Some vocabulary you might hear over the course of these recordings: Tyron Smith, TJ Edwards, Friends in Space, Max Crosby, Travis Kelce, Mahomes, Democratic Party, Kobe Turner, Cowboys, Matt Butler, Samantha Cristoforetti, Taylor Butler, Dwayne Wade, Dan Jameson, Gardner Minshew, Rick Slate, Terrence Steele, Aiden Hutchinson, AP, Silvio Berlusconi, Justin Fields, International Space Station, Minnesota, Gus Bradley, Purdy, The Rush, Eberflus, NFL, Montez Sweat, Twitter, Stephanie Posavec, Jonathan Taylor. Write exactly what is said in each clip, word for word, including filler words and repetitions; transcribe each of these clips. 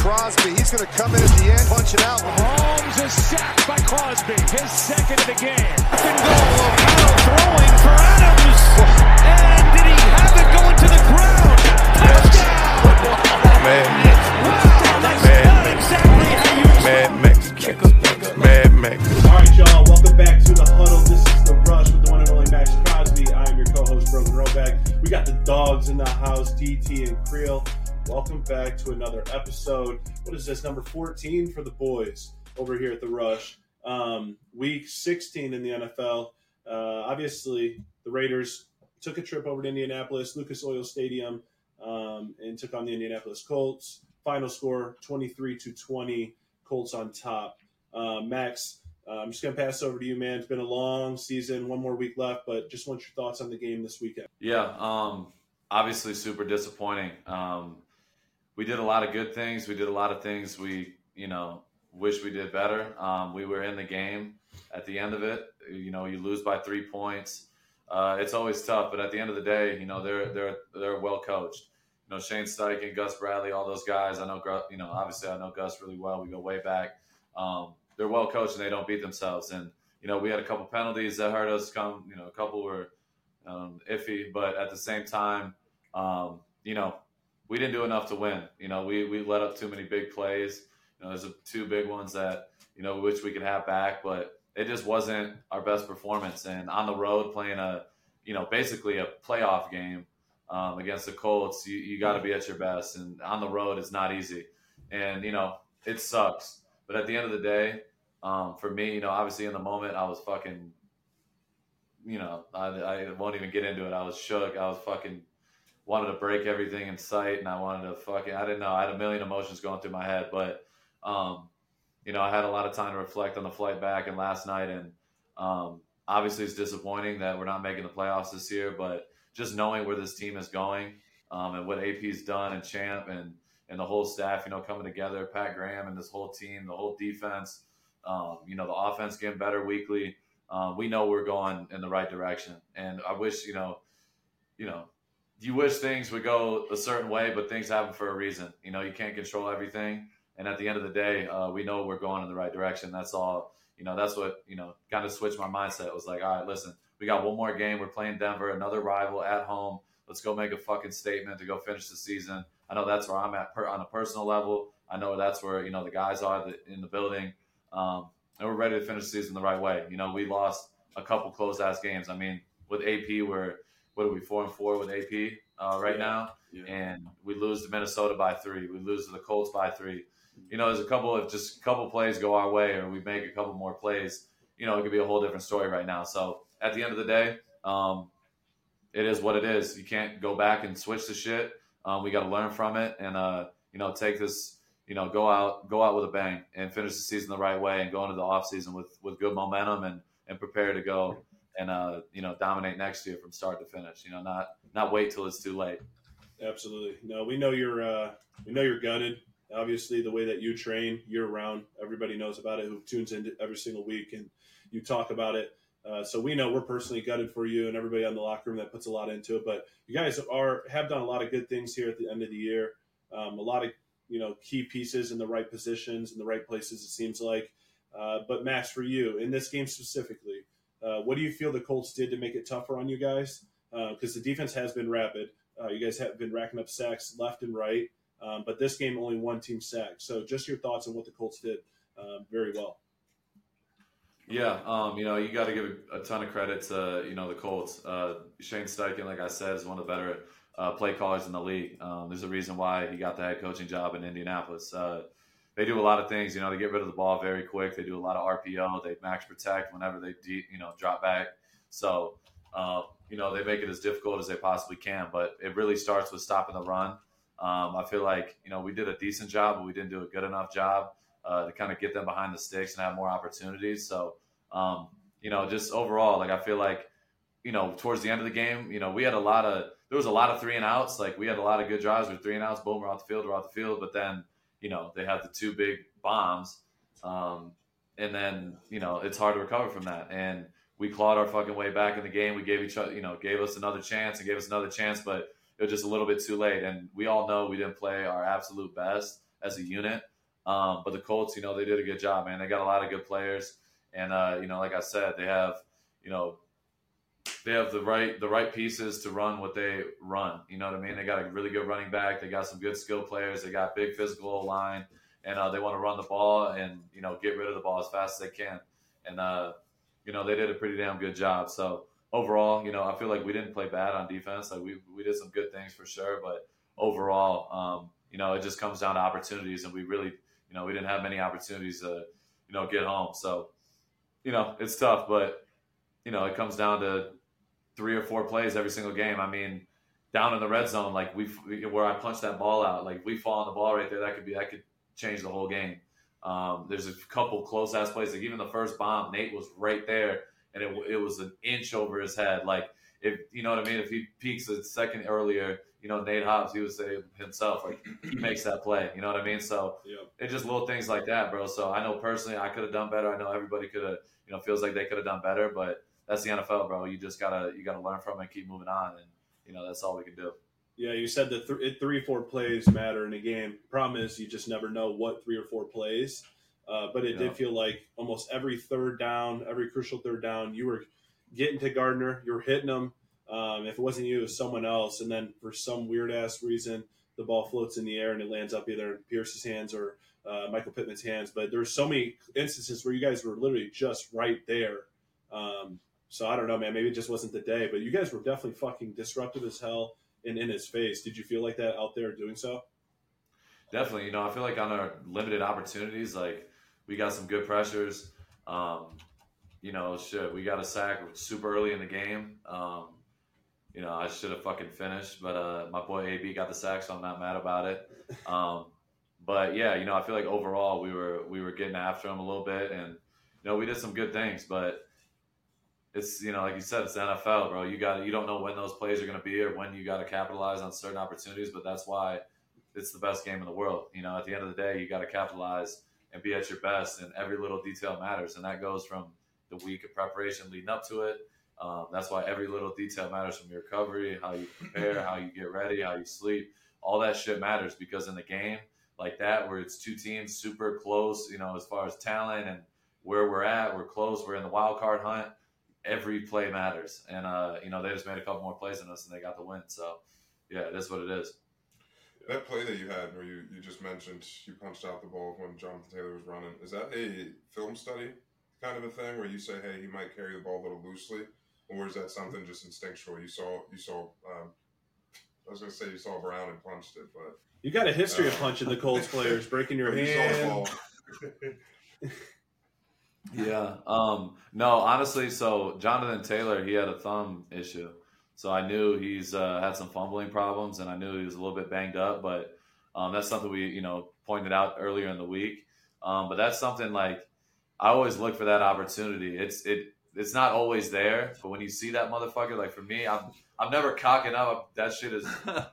Crosby. He's going to come in at the end, punch it out. Mahomes is sacked by Crosby. His second of the game. And goal. Throwing for Adams. And did he have it going to the ground? Touchdown! Mad Max. Wow, that's not exactly how you Mad Max. Mad Max. All right, y'all. Welcome back to The Huddle. This is The Rush with the one and only Max Crosby. I'm your co-host, Brogan Roback. We got the dogs in the house, D T and Creel. Welcome back to another episode. What is this, number fourteen for the boys over here at The Rush? Um, week sixteen in the N F L. Uh, obviously, the Raiders took a trip over to Indianapolis, Lucas Oil Stadium, um, and took on the Indianapolis Colts. Final score, twenty-three to twenty, Colts on top. Uh, Max, uh, I'm just going to pass over to you, man. It's been a long season, one more week left, but just want your thoughts on the game this weekend. Yeah, um, obviously super disappointing. Um We did a lot of good things. We did a lot of things we, you know, wish we did better. Um, we were in the game at the end of it. You know, you lose by three points. Uh, it's always tough, but at the end of the day, you know, they're they're they're well coached. You know, Shane Steichen, Gus Bradley, all those guys. I know, you know, obviously I know Gus really well. We go way back. Um, they're well coached and they don't beat themselves. And you know, we had a couple penalties that hurt us. Come, you know, a couple were um, iffy, but at the same time, um, you know. We didn't do enough to win. You know, we, we let up too many big plays. You know, there's a, two big ones that, you know, which we could have back, but it just wasn't our best performance. And on the road playing a, you know, basically a playoff game um, against the Colts, you, you got to be at your best. And on the road, it's not easy. And, you know, it sucks. But at the end of the day, um, for me, you know, obviously in the moment I was fucking, you know, I, I won't even get into it. I was shook. I was fucking wanted to break everything in sight, and I wanted to fucking, I didn't know, I had a million emotions going through my head, but, um, you know, I had a lot of time to reflect on the flight back and last night, and um, obviously it's disappointing that we're not making the playoffs this year, but just knowing where this team is going um, and what A P's done and Champ and, and the whole staff, you know, coming together, Pat Graham and this whole team, the whole defense, um, you know, the offense getting better weekly, um, we know we're going in the right direction, and I wish, you know, you know, you wish things would go a certain way, but things happen for a reason. You know, you can't control everything. And at the end of the day, uh, we know we're going in the right direction. That's all, you know, that's what, you know, kind of switched my mindset. It was like, all right, listen, we got one more game. We're playing Denver, another rival at home. Let's go make a fucking statement to go finish the season. I know that's where I'm at per- on a personal level. I know that's where, you know, the guys are in the building. Um, and we're ready to finish the season the right way. You know, we lost a couple close-ass games. I mean, with A P, we're – what are we, four and four with A P uh, right yeah. now? Yeah. And we lose to Minnesota by three. We lose to the Colts by three. You know, there's a couple of just a couple plays go our way or we make a couple more plays. You know, it could be a whole different story right now. So at the end of the day, um, it is what it is. You can't go back and switch the shit. Um, we got to learn from it and, uh, you know, take this, you know, go out, go out with a bang and finish the season the right way and go into the offseason with, with good momentum and, and prepare to go. And, uh, you know, dominate next year from start to finish, you know, not not wait till it's too late. Absolutely. No, we know you're uh, we know you're gutted. Obviously, the way that you train year round, everybody knows about it who tunes in every single week and you talk about it. Uh, so we know we're personally gutted for you and everybody on the locker room that puts a lot into it. But you guys are have done a lot of good things here at the end of the year. Um, a lot of, you know, key pieces in the right positions, in the right places, it seems like. Uh, but, Max, for you, in this game specifically, Uh, what do you feel the Colts did to make it tougher on you guys? Because uh, the defense has been rapid. Uh, you guys have been racking up sacks left and right. Um, but this game, only one team sack. So just your thoughts on what the Colts did uh, very well. Yeah, um, you know, you got to give a ton of credit to, you know, the Colts. Uh, Shane Steichen, like I said, is one of the better uh, play callers in the league. Um, there's a reason why he got the head coaching job in Indianapolis. Uh, They do a lot of things, you know, they get rid of the ball very quick. They do a lot of R P O. They max protect whenever they, de- you know, drop back. So, uh, you know, they make it as difficult as they possibly can. But it really starts with stopping the run. Um, I feel like, you know, we did a decent job, but we didn't do a good enough job uh, to kind of get them behind the sticks and have more opportunities. So, um, you know, just overall, like I feel like, you know, towards the end of the game, you know, we had a lot of – there was a lot of three and outs. Like we had a lot of good drives with three and outs. Boom, we're off the field, we're off the field. But then – you know, they have the two big bombs. Um, and then, you know, it's hard to recover from that. And we clawed our fucking way back in the game. We gave each other, you know, gave us another chance and gave us another chance, but it was just a little bit too late. And we all know we didn't play our absolute best. as a unit. Um, but the Colts, you know, they did a good job, man. They got a lot of good players. And, uh, you know, like I said, they have, you know, they have the right the right pieces to run what they run. You know what I mean? They got a really good running back. They got some good skill players. They got big physical line. And uh, they want to run the ball and, you know, get rid of the ball as fast as they can. And, uh, you know, they did a pretty damn good job. So, overall, you know, I feel like we didn't play bad on defense. Like, we we did some good things for sure. But overall, um, you know, it just comes down to opportunities. And we really, you know, we didn't have many opportunities to, you know, get home. So, you know, it's tough. But, you know, it comes down to three or four plays every single game. I mean, down in the red zone, like we where I punched that ball out, like we fall on the ball right there. That could be that could change the whole game. Um, there's a couple close ass plays. Like even the first bomb, Nate was right there, and it it was an inch over his head. Like if you know what I mean, if he peaks a second earlier, you know Nate Hobbs, he would say himself, like he makes that play. You know what I mean? So yep. It's just little things like that, bro. So I know personally, I could have done better. I know everybody could have, you know, feels like they could have done better, but. That's the N F L, bro. You just gotta you gotta learn from it, and keep moving on, and you know that's all we can do. Yeah, you said that th- three, four plays matter in a game. Problem is, you just never know what three or four plays. Uh, but it yeah. did feel like almost every third down, every crucial third down, you were getting to Gardner, you were hitting him. Um, if it wasn't you, it was someone else. And then for some weird ass reason, the ball floats in the air and it lands up either in Pierce's hands or uh, Michael Pittman's hands. But there's so many instances where you guys were literally just right there. Um, So I don't know, man. Maybe it just wasn't the day, but you guys were definitely fucking disruptive as hell and in his face. Did you feel like that out there doing so? Definitely. You know, I feel like on our limited opportunities, like we got some good pressures. Um, you know, shit, we got a sack super early in the game. Um, you know, I should have fucking finished, but uh, my boy A B got the sack, so I'm not mad about it. Um, but yeah, you know, I feel like overall we were we were getting after him a little bit, and you know, we did some good things, but. It's, you know, like you said, it's the N F L, bro. You got you don't know when those plays are going to be or when you got to capitalize on certain opportunities, but that's why it's the best game in the world. You know, at the end of the day, you got to capitalize and be at your best, and every little detail matters, and that goes from the week of preparation leading up to it. Um, that's why every little detail matters, from your recovery, how you prepare, how you get ready, how you sleep. All that shit matters, because in the game like that where it's two teams super close, you know, as far as talent and where we're at, we're close, we're in the wild card hunt. Every play matters, and uh, you know they just made a couple more plays than us, and they got the win. So, yeah, that's what it is. That play that you had, where you, you just mentioned you punched out the ball when Jonathan Taylor was running, is that a film study kind of a thing where you say, hey, he might carry the ball a little loosely, or is that something just instinctual? You saw, you saw. Um, I was gonna say you saw Brown and punched it, but you got a history uh, of punching the Colts players, breaking your hand. Yeah. Um, no, honestly, so Jonathan Taylor, he had a thumb issue. So I knew he's uh, had some fumbling problems, and I knew he was a little bit banged up. But um, that's something we, you know, pointed out earlier in the week. Um, but that's something, like, I always look for that opportunity. It's it it's not always there, but when you see that motherfucker, like for me, I'm, I'm never cocking up. That shit is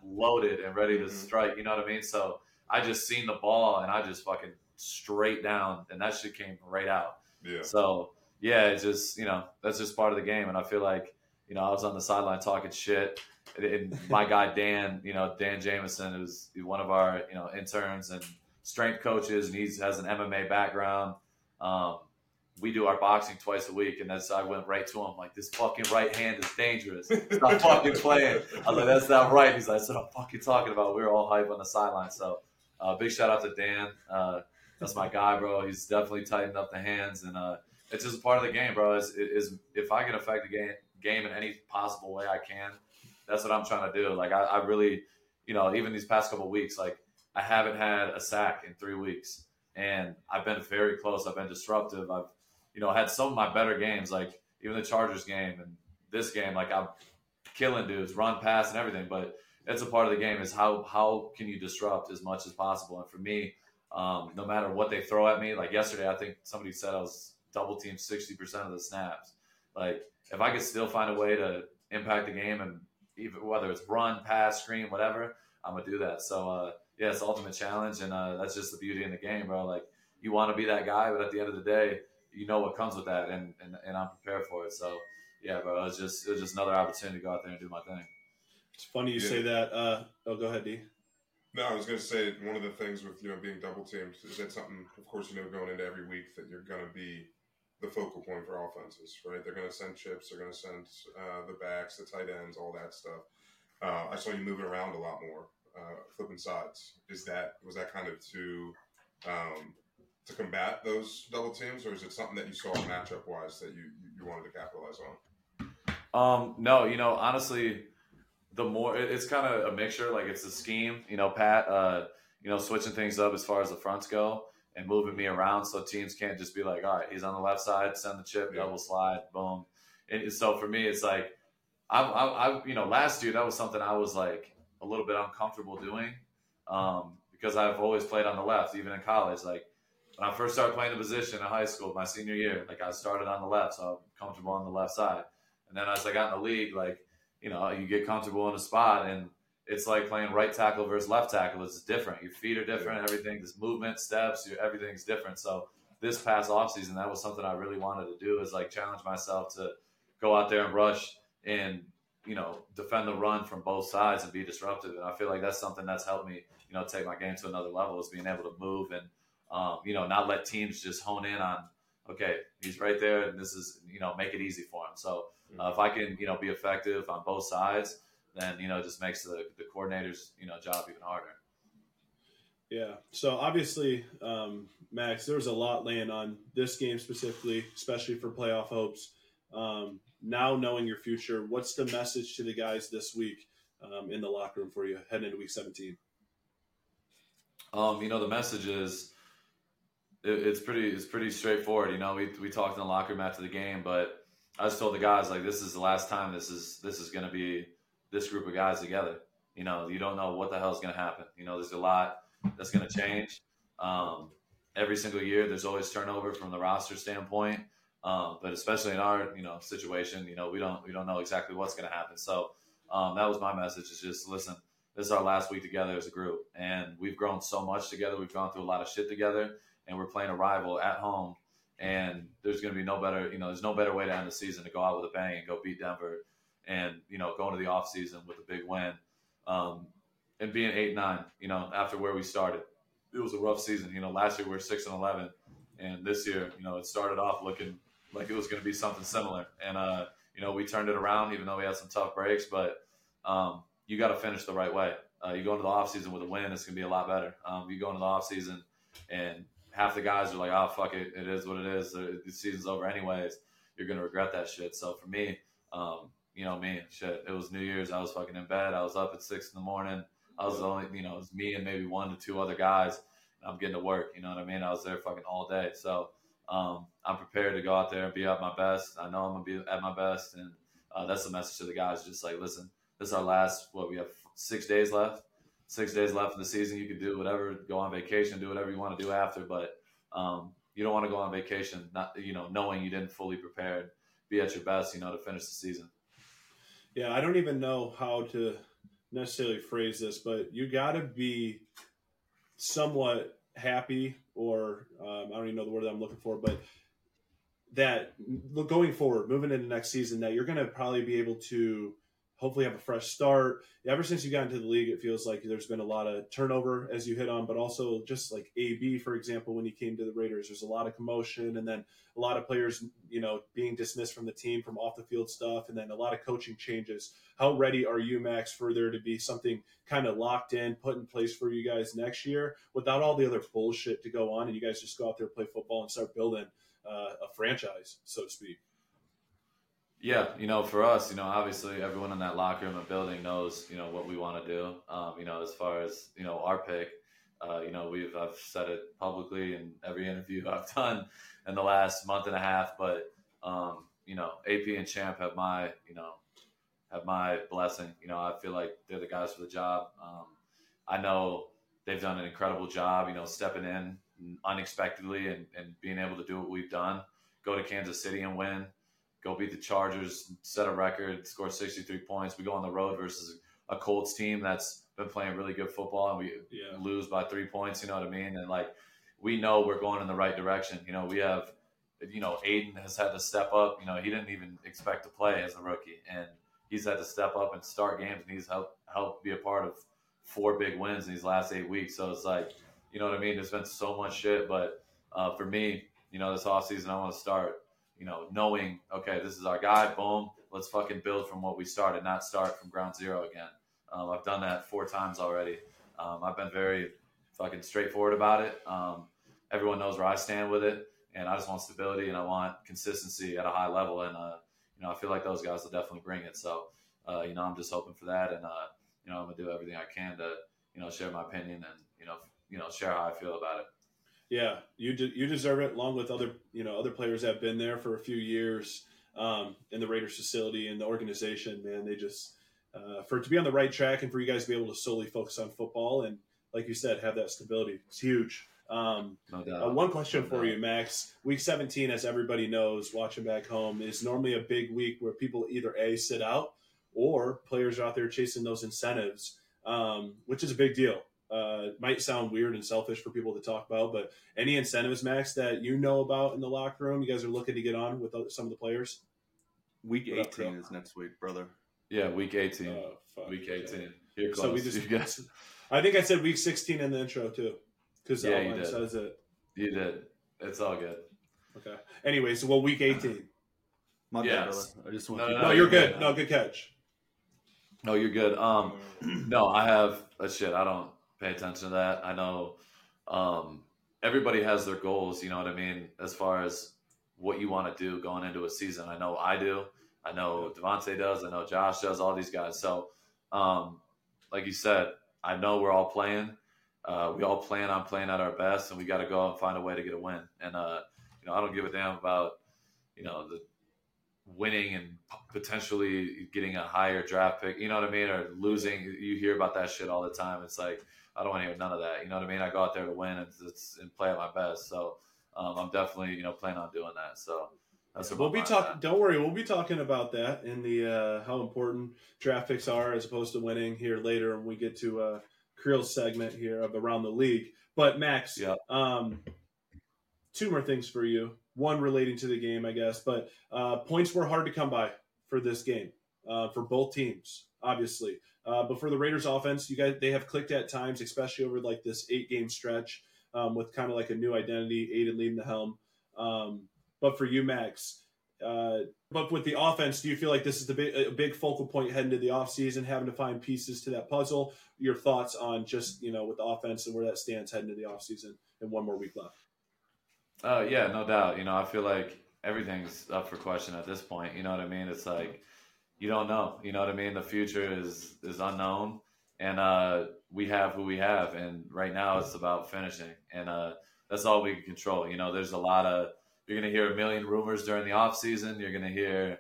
loaded and ready to strike, you know what I mean? So I just seen the ball, and I just fucking straight down, and that shit came right out. Yeah. So, yeah, it's just, you know, that's just part of the game. And I feel like, you know, I was on the sideline talking shit. And, and my guy, Dan, you know, Dan Jameson, who's one of our, you know, interns and strength coaches, and he has an M M A background. Um, we do our boxing twice a week. And that's, I went right to him, like, this fucking right hand is dangerous. Stop fucking playing. I was like, that's not right. He's like, that's what I'm fucking talking about. We were all hype on the sideline. So, uh, big shout out to Dan. Uh, That's my guy, bro. He's definitely tightened up the hands, and uh, it's just a part of the game, bro. It's, it, it's, if I can affect the game, game in any possible way I can, that's what I'm trying to do. Like, I, I really, you know, even these past couple of weeks, like, I haven't had a sack in three weeks, and I've been very close. I've been disruptive. I've, you know, had some of my better games, like even the Chargers game and this game. Like, I'm killing dudes, run, pass, and everything, but it's a part of the game, is how, how can you disrupt as much as possible. And for me, Um, no matter what they throw at me, like yesterday, I think somebody said I was double teamed sixty percent of the snaps. Like, if I could still find a way to impact the game, and even whether it's run, pass, screen, whatever, I'm going to do that. So, uh, yeah, it's the ultimate challenge. And uh, that's just the beauty in the game, bro. Like, you want to be that guy, but at the end of the day, you know what comes with that. And, and, and I'm prepared for it. So, yeah, bro, it's just, it was just another opportunity to go out there and do my thing. It's funny you yeah. say that. Uh, oh, go ahead, D. No, I was going to say one of the things with, you know, being double teamed is that something, of course, you know, going into every week that you're going to be the focal point for offenses, right? They're going to send chips, they're going to send uh, the backs, the tight ends, all that stuff. Uh, I saw you moving around a lot more, uh, flipping sides. Is that was that kind of to um, to combat those double teams, or is it something that you saw matchup wise that you you wanted to capitalize on? Um, no, you know, honestly, the more it's kind of a mixture. Like it's a scheme, you know, Pat, uh, you know, switching things up as far as the fronts go and moving me around. So teams can't just be like, all right, he's on the left side, send the chip, yeah. double slide, boom. And so for me, it's like, I, I, I, you know, last year, that was something I was like a little bit uncomfortable doing, um, because I've always played on the left, even in college. Like when I first started playing the position in high school, my senior year, like I started on the left, so I'm comfortable on the left side. And then as I got in the league, like, you know, you get comfortable in a spot and it's like playing right tackle versus left tackle. It's different. Your feet are different. Everything, this movement, steps, your, everything's different. So this past offseason, that was something I really wanted to do is like challenge myself to go out there and rush and, you know, defend the run from both sides and be disruptive. And I feel like that's something that's helped me, you know, take my game to another level is being able to move and, um, you know, not let teams just hone in on, okay, he's right there and this is, you know, make it easy for him. So, Uh, if I can, you know, be effective on both sides, then, you know, it just makes the, the coordinator's, you know, job even harder. Yeah. So obviously, um, Max, there was a lot laying on this game specifically, especially for playoff hopes. Um, now knowing your future, what's the message to the guys this week um, in the locker room for you heading into week seventeen? Um, you know, the message is it, it's pretty, it's pretty straightforward. You know, we, we talked in the locker room after the game, but I just told the guys, like, this is the last time this is this is going to be this group of guys together. You know, you don't know what the hell is going to happen. You know, there's a lot that's going to change. Um, every single year, there's always turnover from the roster standpoint. Um, but especially in our, you know, situation, you know, we don't we don't know exactly what's going to happen. So um, that was my message is just, listen, this is our last week together as a group. And we've grown so much together. We've gone through a lot of shit together. And we're playing a rival at home. And there's going to be no better, you know, there's no better way to end the season to go out with a bang and go beat Denver and, you know, go into the offseason with a big win um, and being eight nine, you know, after where we started. It was a rough season. You know, last year we were six and eleven, and this year, you know, it started off looking like it was going to be something similar. And, uh, you know, we turned it around even though we had some tough breaks, but um, you got to finish the right way. Uh, you go into the offseason with a win, it's going to be a lot better. Um, you go into the offseason and half the guys are like, oh, fuck it. It is what it is. The season's over anyways. You're going to regret that shit. So for me, um, you know me, shit, it was New Year's. I was fucking in bed. I was up at six in the morning. I was the only, you know, it was me and maybe one to two other guys. I'm getting to work. You know what I mean? I was there fucking all day. So um, I'm prepared to go out there and be at my best. I know I'm going to be at my best. And uh, that's the message to the guys. Just like, listen, this is our last, what, we have six days left. Six days left in the season. You can do whatever, go on vacation, do whatever you want to do after, but um, you don't want to go on vacation, not you know, knowing you didn't fully prepare, be at your best, you know, to finish the season. Yeah, I don't even know how to necessarily phrase this, but you got to be somewhat happy, or um, I don't even know the word that I'm looking for, but that going forward, moving into next season, that you're going to probably be able to hopefully have a fresh start. Ever since you got into the league, it feels like there's been a lot of turnover, as you hit on, but also just like A B, for example, when he came to the Raiders, there's a lot of commotion and then a lot of players, you know, being dismissed from the team from off the field stuff, and then a lot of coaching changes. How ready are you, Max, for there to be something kind of locked in, put in place for you guys next year without all the other bullshit to go on and you guys just go out there, play football and start building uh, a franchise, so to speak? Yeah, you know, for us, you know, obviously everyone in that locker room and building knows, you know, what we want to do. Um, you know, as far as, you know, our pick, uh, you know, we've I've said it publicly in every interview I've done in the last month and a half. But, um, you know, A P and Champ have my, you know, have my blessing. You know, I feel like they're the guys for the job. Um, I know they've done an incredible job, you know, stepping in unexpectedly and, and being able to do what we've done, go to Kansas City and win. Go beat the Chargers, set a record, score sixty-three points. We go on the road versus a Colts team that's been playing really good football, and we yeah. lose by three points, you know what I mean? And, like, we know we're going in the right direction. You know, we have – you know, Aiden has had to step up. You know, he didn't even expect to play as a rookie, and he's had to step up and start games, and he's helped help be a part of four big wins in these last eight weeks. So it's like, you know what I mean? There's been so much shit. But uh, for me, you know, this offseason, I want to start, you know, knowing, okay, this is our guy. Boom. Let's fucking build from what we started, not start from ground zero again. Um, I've done that four times already. Um, I've been very fucking straightforward about it. Um, everyone knows where I stand with it. And I just want stability and I want consistency at a high level. And, uh, you know, I feel like those guys will definitely bring it. So, uh, you know, I'm just hoping for that. And, uh, you know, I'm going to do everything I can to, you know, share my opinion and, you know, you know, share how I feel about it. Yeah, you de- you deserve it, along with other, you know, other players that have been there for a few years um, in the Raiders facility and the organization, man. They just, uh, for it to be on the right track and for you guys to be able to solely focus on football and, like you said, have that stability. It's huge. Um, no doubt. Uh, one question no for doubt. you, Max. Week seventeen, as everybody knows, watching back home, is normally a big week where people either A, sit out, or players are out there chasing those incentives, um, which is a big deal. Uh, might sound weird and selfish for people to talk about, but any incentives, Max, that you know about in the locker room, you guys are looking to get on with some of the players? Week what eighteen up, is next week, brother. Yeah, week eighteen. Oh, fuck. Week eighteen. Yeah. You're close. So we just, you guys... I think I said week sixteen in the intro, too. Because yeah, you did. Says it. You did. It's all good. Okay. Anyway, so well, week eighteen. My bad, yes. brother. I just want no, to no, no, no, you're, you're good. good. No, good catch. No, you're good. Um, no, I have uh, shit. I don't pay attention to that. I know um, everybody has their goals, you know what I mean, as far as what you want to do going into a season. I know I do. I know Davante does. I know Josh does, all these guys. So, um, like you said, I know we're all playing. Uh, we all plan on playing at our best, and we got to go out and find a way to get a win. And, uh, you know, I don't give a damn about, you know, the winning and potentially getting a higher draft pick, you know what I mean, or losing. You hear about that shit all the time. It's like, I don't want to hear none of that. You know what I mean? I go out there to win and, and play at my best. So um, I'm definitely, you know, planning on doing that. So that's what we'll be talking. Don't worry. We'll be talking about that in the uh, how important draft picks are as opposed to winning here later when we get to uh, – Creel's segment here of Around the League. But Max, yeah. um, two more things for you. One relating to the game, I guess, but uh, points were hard to come by for this game uh, for both teams, obviously. Uh, but for the Raiders offense, you guys, they have clicked at times, especially over like this eight game stretch um, with kind of like a new identity, Aiden leading the helm. Um, but for you, Max, uh, but with the offense, do you feel like this is the big, a big focal point heading into the offseason, having to find pieces to that puzzle? Your thoughts on just, you know, with the offense and where that stands heading into the offseason and one more week left? Uh, yeah, no doubt. You know, I feel like everything's up for question at this point. You know what I mean? It's like you don't know. You know what I mean? The future is is unknown, and uh, we have who we have. And right now it's about finishing, and uh, that's all we can control. You know, there's a lot of – you're going to hear a million rumors during the off season. You're going to hear,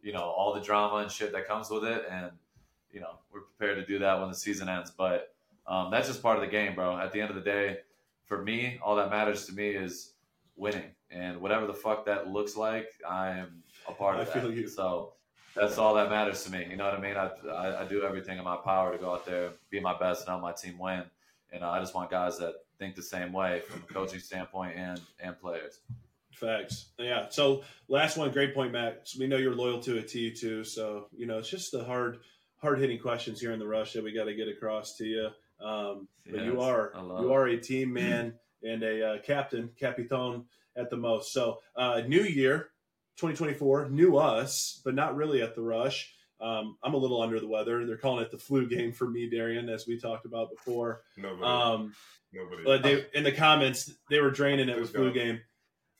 you know, all the drama and shit that comes with it. And, you know, we're prepared to do that when the season ends. But um, that's just part of the game, bro. At the end of the day, for me, all that matters to me is winning. And whatever the fuck that looks like, I'm a part of I that. Feel you. So that's all that matters to me. You know what I mean? I, I, I do everything in my power to go out there, be my best, and help my team win. And uh, I just want guys that think the same way from a coaching standpoint and and players. Facts. Yeah. So last one, great point, Max. We know you're loyal to a T too. So, you know, it's just the hard, hard hitting questions here in the rush that we got to get across to you. Um, yes, but you are, you are a team man and a uh, captain, Capitan at the most. So uh, new year, twenty twenty-four, new us, but not really at the rush. Um, I'm a little under the weather. They're calling it the flu game for me, Darian, as we talked about before. Nobody. Um, Nobody. But they, in the comments, they were draining it with flu game.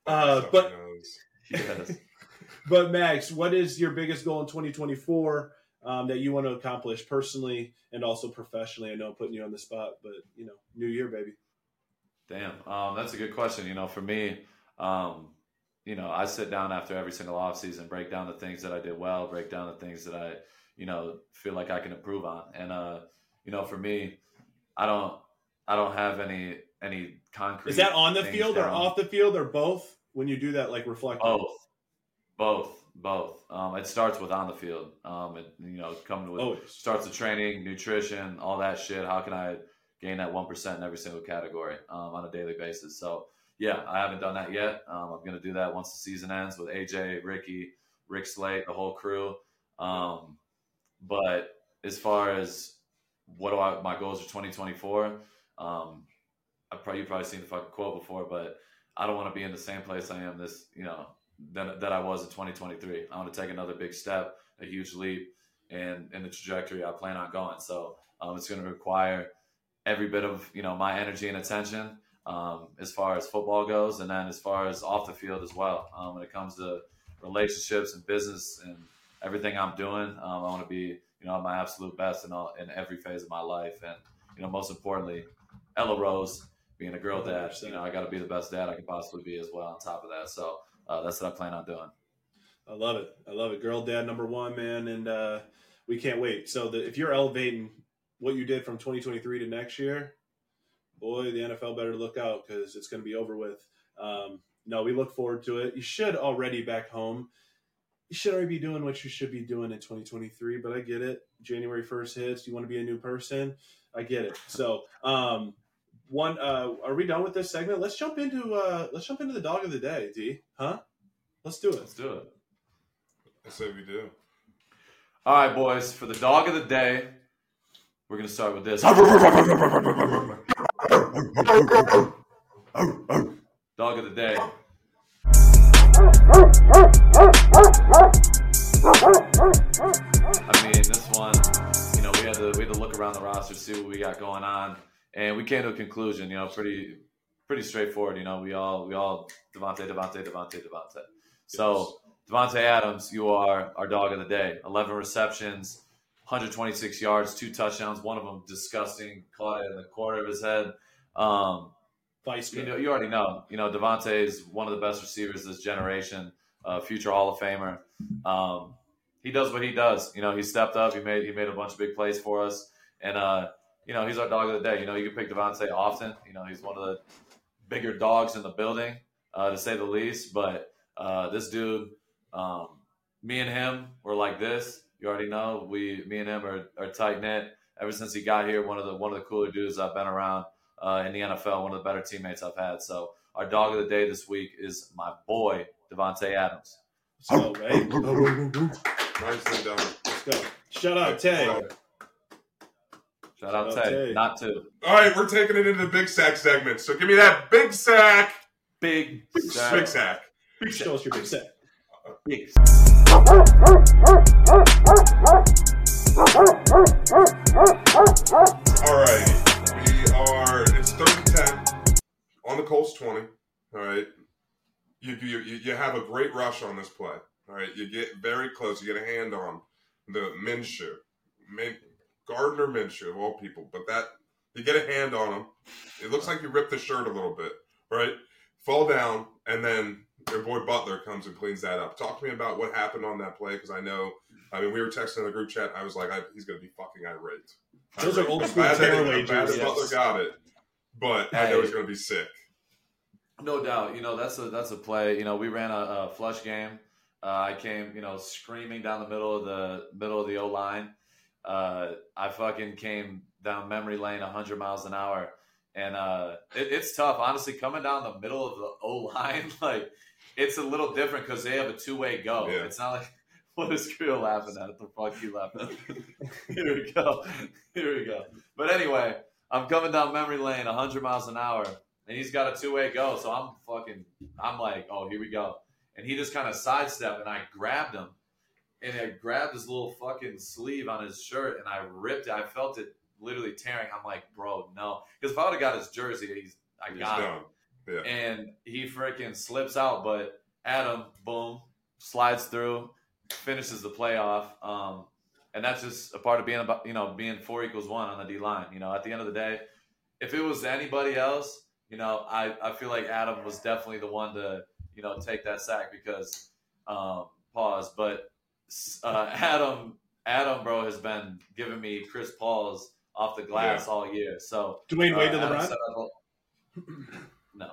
Uh, but, yes. But Max, what is your biggest goal in twenty twenty-four um, that you want to accomplish personally and also professionally? I know I'm putting you on the spot, but, you know, new year, baby. Damn. Um, that's a good question. You know, for me, um, you know, I sit down after every single offseason, break down the things that I did well, break down the things that I, you know, feel like I can improve on. And, uh, you know, for me, I don't, I don't have any, any concrete. Is that on the field down. Or off the field or both? When you do that, like reflect on both, both, both. Um, it starts with on the field. Um, it, you know, coming with Always. starts with training, nutrition, all that shit. How can I gain that one percent in every single category um, on a daily basis? So yeah, I haven't done that yet. Um, I'm gonna do that once the season ends with A J, Ricky, Rick Slate, the whole crew. Um, but as far as what do I, my goals for twenty twenty-four. Um, I probably, you've probably seen the fucking quote before, but I don't want to be in the same place I am this, you know, that, that I was in twenty twenty-three. I want to take another big step, a huge leap, and in the trajectory I plan on going. So um, it's going to require every bit of, you know, my energy and attention um, as far as football goes. And then as far as off the field as well, um, when it comes to relationships and business and everything I'm doing, um, I want to be, you know, my absolute best in all, in every phase of my life. And, you know, most importantly, Ella Rose being a girl dad, you know, I got to be the best dad I can possibly be as well on top of that. So uh, that's what I plan on doing. I love it. I love it. Girl dad number one, man. And uh, we can't wait. So the, if you're elevating what you did from twenty twenty-three to next year, boy, the N F L better look out, because it's going to be over with. Um, no, we look forward to it. You should already back home. You should already be doing what you should be doing in twenty twenty-three, but I get it. January first hits. You want to be a new person. I get it. So um, one, uh, are we done with this segment? Let's jump into uh, let's jump into the dog of the day, D. Huh? Let's do it. Let's do it. I say we do. All right, boys. For the dog of the day, we're going to start with this. Dog of the day. I mean, this one, you know, we had to we had to look around the roster, see what we got going on, and we came to a conclusion. You know, pretty pretty straightforward. You know, we all we all Davante, Davante, Davante, Davante. So Davante Adams, you are our dog of the day. eleven receptions, one hundred twenty-six yards, two touchdowns. One of them disgusting, caught it in the corner of his head. Um, You know, you already know. You know, Davante is one of the best receivers this generation, uh, future Hall of Famer. Um, he does what he does. You know, he stepped up. He made he made a bunch of big plays for us, and uh, you know, he's our dog of the day. You know, you can pick Davante often. You know, he's one of the bigger dogs in the building, uh, to say the least. But uh, this dude, um, me and him were like this. You already know. We, me and him are, are tight knit. Ever since he got here, one of the one of the cooler dudes I've been around. Uh, in the N F L, one of the better teammates I've had. So our dog of the day this week is my boy, Davante Adams. So, hey. Nicely done. Let's go. Shout out, Tay. Shout out, Tay. Not two. All right, we're taking it into the big sack segment. So give me that big sack. Big sack. Big sack. Big sack. Show us your big sack. Big sack. All right. Are, it's third and ten on the Colts twenty, all right? You, you you have a great rush on this play, all right? You get very close. You get a hand on the Minshew, Min, Gardner Minshew, of all people. But that you get a hand on him. It looks like you ripped the shirt a little bit, right? Fall down, and then your boy Butler comes and cleans that up. Talk to me about what happened on that play, because I know – I mean, we were texting in the group chat. I was like, I, he's going to be fucking irate. Those irate. Are old school Taylor Butler yes. got it, but hey. I know he's going to be sick. No doubt. You know, that's a that's a play. You know, we ran a, a flush game. Uh, I came, you know, screaming down the middle of the middle of the O-line. Uh, I fucking came down memory lane one hundred miles an hour. And uh, it, it's tough, honestly, coming down the middle of the O-line. Like, it's a little different because they have a two-way go. Yeah. It's not like... What is Creel laughing at? The fuck you laughing at? Here we go. Here we go. But anyway, I'm coming down memory lane one hundred miles an hour, and he's got a two-way go. So I'm fucking – I'm like, oh, here we go. And he just kind of sidestepped, and I grabbed him, and I grabbed his little fucking sleeve on his shirt, and I ripped it. I felt it literally tearing. I'm like, bro, no. Because if I would have got his jersey, he's I got him. Yeah. And he freaking slips out, but Adam, boom, slides through. Finishes the playoff, um, and that's just a part of being about, you know, being four equals one on the D line. You know, at the end of the day, if it was anybody else, you know, I, I feel like Adam was definitely the one to, you know, take that sack because um, pause. But uh, Adam Adam bro has been giving me Chris Paul's off the glass yeah. all year. So Dwayne Wade uh, to the right? Little... No.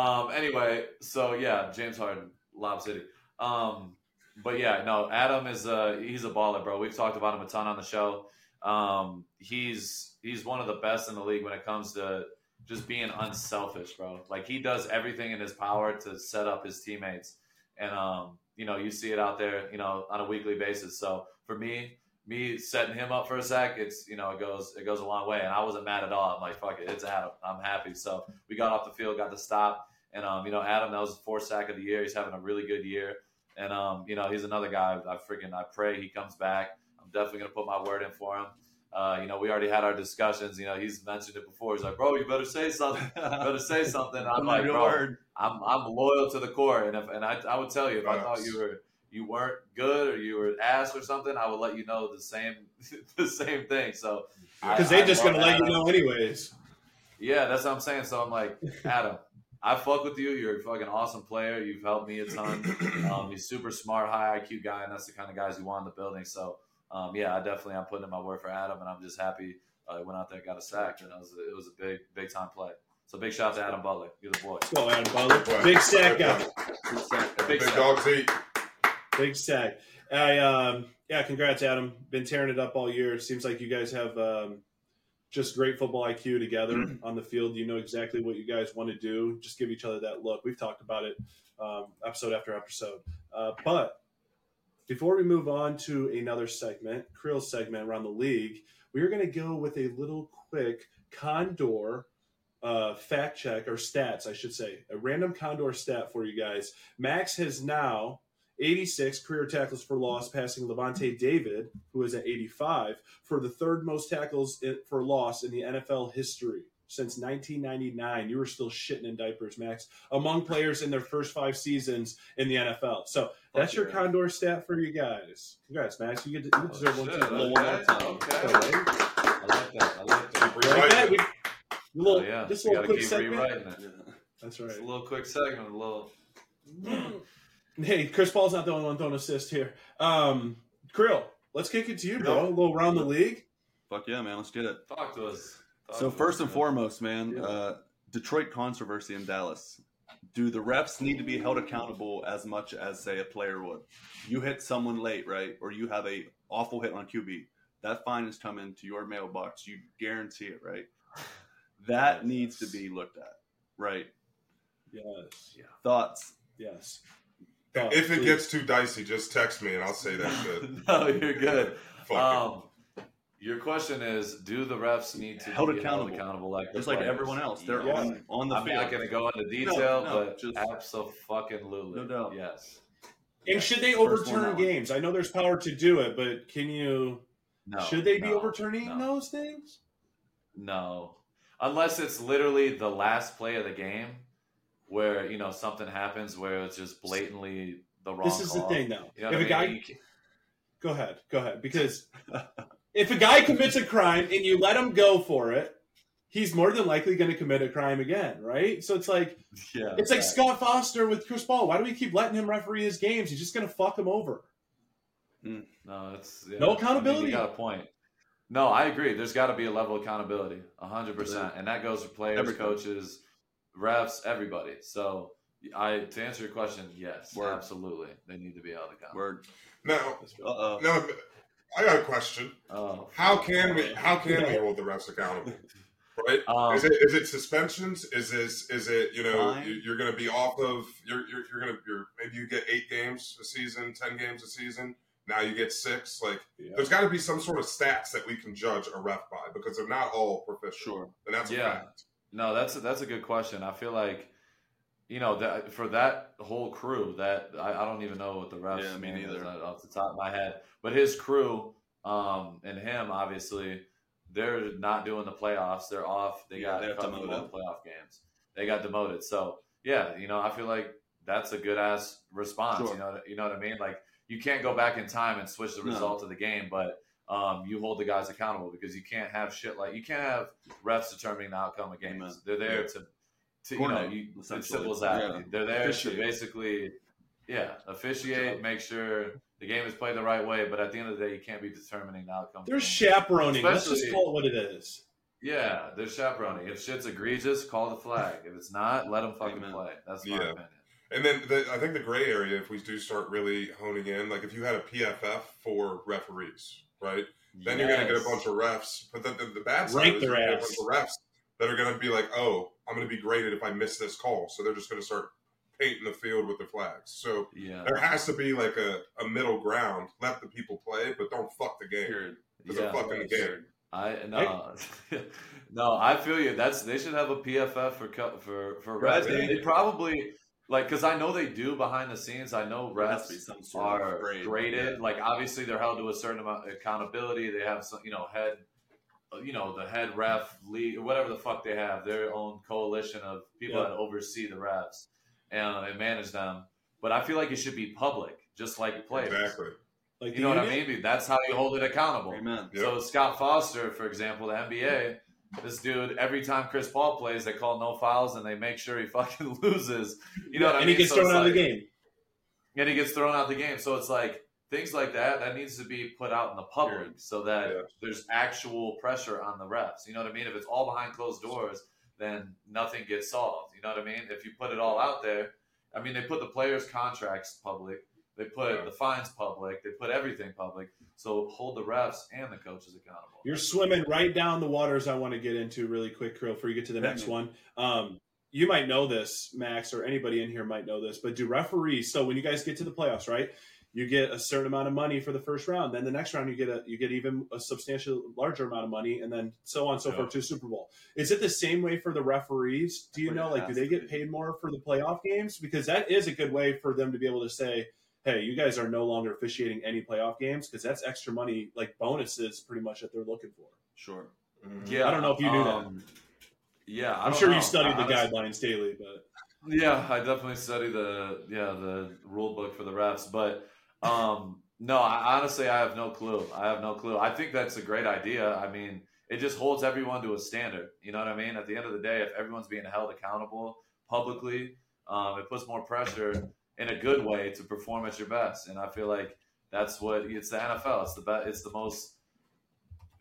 Um, anyway, so yeah, James Harden, Lob City. Um, But, yeah, no, Adam is a – he's a baller, bro. We've talked about him a ton on the show. Um, he's he's one of the best in the league when it comes to just being unselfish, bro. Like, he does everything in his power to set up his teammates. And, um, you know, you see it out there, you know, on a weekly basis. So, for me, me setting him up for a sack, it's, you know, it goes it goes a long way. And I wasn't mad at all. I'm like, fuck it, it's Adam. I'm happy. So we got off the field, got the stop. And, um, you know, Adam, that was his fourth sack of the year. He's having a really good year. And, um, you know, he's another guy. I freaking I pray he comes back. I'm definitely going to put my word in for him. Uh, you know, we already had our discussions. You know, he's mentioned it before. He's like, bro, you better say something. You better say something. I'm like, bro, word. I'm I'm loyal to the core. And if, and I I would tell you, if I thought you were you weren't good or you were ass or something, I would let you know the same the same thing. So because they're just going to let you know anyways. Yeah, that's what I'm saying. So I'm like, Adam, I fuck with you. You're a fucking awesome player. You've helped me a ton. Um, you're super smart, high I Q guy, and that's the kind of guys you want in the building. So. Um, yeah, I definitely I'm putting in my word for Adam, and I'm just happy I uh, went out there and got a sack. And it was a, it was a big big time play. So big shout out to Adam Butler. You're the boy. Let's go, Adam Butler. Big sack guy. Big sack. Big, big sack. Dog feet. Big sack. I um, yeah, congrats, Adam. Been tearing it up all year. Seems like you guys have um, just great football I Q together mm-hmm. on the field. You know exactly what you guys want to do. Just give each other that look. We've talked about it um, episode after episode. Uh, but before we move on to another segment, Creel's segment around the league, we are going to go with a little quick Condor uh, fact check, or stats, I should say. A random Condor stat for you guys. Max has now eighty-six career tackles for loss, passing Levante David, who is at eighty-five, for the third most tackles in, for loss in the N F L history. Since nineteen ninety-nine, you were still shitting in diapers, Max, among players in their first five seasons in the N F L. So that's oh, your right. Condor stat for you guys. Congrats, Max. You, get to, you deserve oh, one. Too. Okay. Okay. I like that. I like that. Keep like that. We, little, oh, yeah. Just a little quick segment. Yeah. That's right. Just a little quick segment. A little. Hey, Chris Paul's not the only one throwing assist here. Um, Krill, let's kick it to you, bro. A little round the league. Fuck yeah, man. Let's get it. Talk to us. So first and foremost, man, uh, Detroit controversy in Dallas. Do the refs need to be held accountable as much as, say, a player would? You hit someone late, right, or you have a awful hit on Q B. That fine is coming to your mailbox. You guarantee it, right? That needs to be looked at, right? Yes. Thoughts? Yes. Thoughts, if it please. Gets too dicey, just text me and I'll say that's good. No, you're good. Fuck um, it. Your question is, do the refs need to held be accountable. held accountable? Like just like players? Everyone else. They're yes. on, on the I'm field. I'm not going to go into detail, no, no, but just absolutely. No doubt. Yes. And yes. should they overturn games? I know there's power to do it, but can you no, – should they no, be overturning no. those things? No. Unless it's literally the last play of the game where, you know, something happens where it's just blatantly the wrong This is call. The thing, though. You know if a guy – go ahead. Go ahead. Because – if a guy commits a crime and you let him go for it, he's more than likely going to commit a crime again, right? So it's like yeah, it's right. like Scott Foster with Chris Paul. Why do we keep letting him referee his games? He's just going to fuck him over. Mm. No, it's yeah. no accountability. I mean, you got a point. No, I agree. There's got to be a level of accountability, one hundred percent. And that goes for players, everybody. Coaches, refs, everybody. So I to answer your question, yes, Word. Absolutely. They need to be held accountable. Word. Now, Uh-oh. now – I got a question. Oh, how can we how can yeah. we hold the refs accountable? Right? Um, is it is it suspensions? Is this is it you know fine. You're going to be off of you're you're, you're going to you're maybe you get eight games a season, ten games a season. Now you get six. Like yeah. there's got to be some sort of stats that we can judge a ref by because they're not all professional. Sure. And that's yeah. fact. No, that's a, that's a good question. I feel like you know that for that whole crew that I, I don't even know what the refs yeah, me neither off the top of my head. But his crew um, and him, obviously, they're not doing the playoffs. They're off. They yeah, got a couple of playoff games. They got demoted. So, yeah, you know, I feel like that's a good-ass response. Sure. You know, you know what I mean? Like, you can't go back in time and switch the result no. of the game, but um, you hold the guys accountable because you can't have shit like – you can't have refs determining the outcome of games. Amen. They're there yeah. to, to you know, you, it's simple as that. Yeah. They're there officiate. To basically, yeah, officiate, make sure – the game is played the right way, but at the end of the day, you can't be determining the outcome. There's chaperoning. Especially, let's just call it what it is. Yeah, there's chaperoning. If shit's egregious, call the flag. If it's not, let them fucking Amen. Play. That's my yeah. opinion. And then the, I think the gray area, if we do start really honing in, like if you had a P F F for referees, right? Then yes. you're going to get a bunch of refs. But the, the, the bad side Rank is you're going to get a bunch of refs that are going to be like, oh, I'm going to be graded if I miss this call. So they're just going to start painting the field with the flags. So yeah. there has to be like a, a middle ground. Let the people play, but don't fuck the game. Because yeah, they're fucking the game. I no, no, I feel you. That's they should have a P F F for for for refs. They, they probably like because I know they do behind the scenes. I know refs are graded. Yeah. Like obviously they're held to a certain amount of accountability. They have some, you know, head, you know, the head ref league, whatever the fuck they have, their own coalition of people yeah. that oversee the refs and they manage them. But I feel like it should be public, just like players. Exactly. Like you know union? What I mean? That's how you hold it accountable. Amen. Yep. So Scott Foster, for example, the N B A, this dude, every time Chris Paul plays, they call no fouls and they make sure he fucking loses. You know yeah, what I and mean? And he gets so thrown out of like, the game. And he gets thrown out of the game. So it's like things like that, that needs to be put out in the public so that yeah. there's actual pressure on the refs. You know what I mean? If it's all behind closed doors, then nothing gets solved. You know what I mean? If you put it all out there, I mean, they put the players' contracts public. They put yeah. the fines public. They put everything public. So hold the refs and the coaches accountable. You're swimming right down the waters I want to get into really quick, Krill, before you get to the next one. Um, you might know this, Max, or anybody in here might know this, but do referees – so when you guys get to the playoffs, right, you get a certain amount of money for the first round. Then the next round you get a you get even a substantially larger amount of money, and then so on and so yeah. forth to Super Bowl. Is it the same way for the referees? Do you know, like, do they get paid more for the playoff games? Because that is a good way for them to be able to say – hey, you guys are no longer officiating any playoff games because that's extra money, like bonuses pretty much that they're looking for. Sure. Mm-hmm. Yeah. I don't know if you knew um, that. Yeah. I I'm don't sure know. you studied the guidelines daily, but. Yeah, I definitely study the, yeah, the rule book for the refs. But um, no, I, honestly, I have no clue. I have no clue. I think that's a great idea. I mean, it just holds everyone to a standard. You know what I mean? At the end of the day, if everyone's being held accountable publicly, um, it puts more pressure in a good way to perform at your best. And I feel like that's what it's the N F L. It's the best, it's the most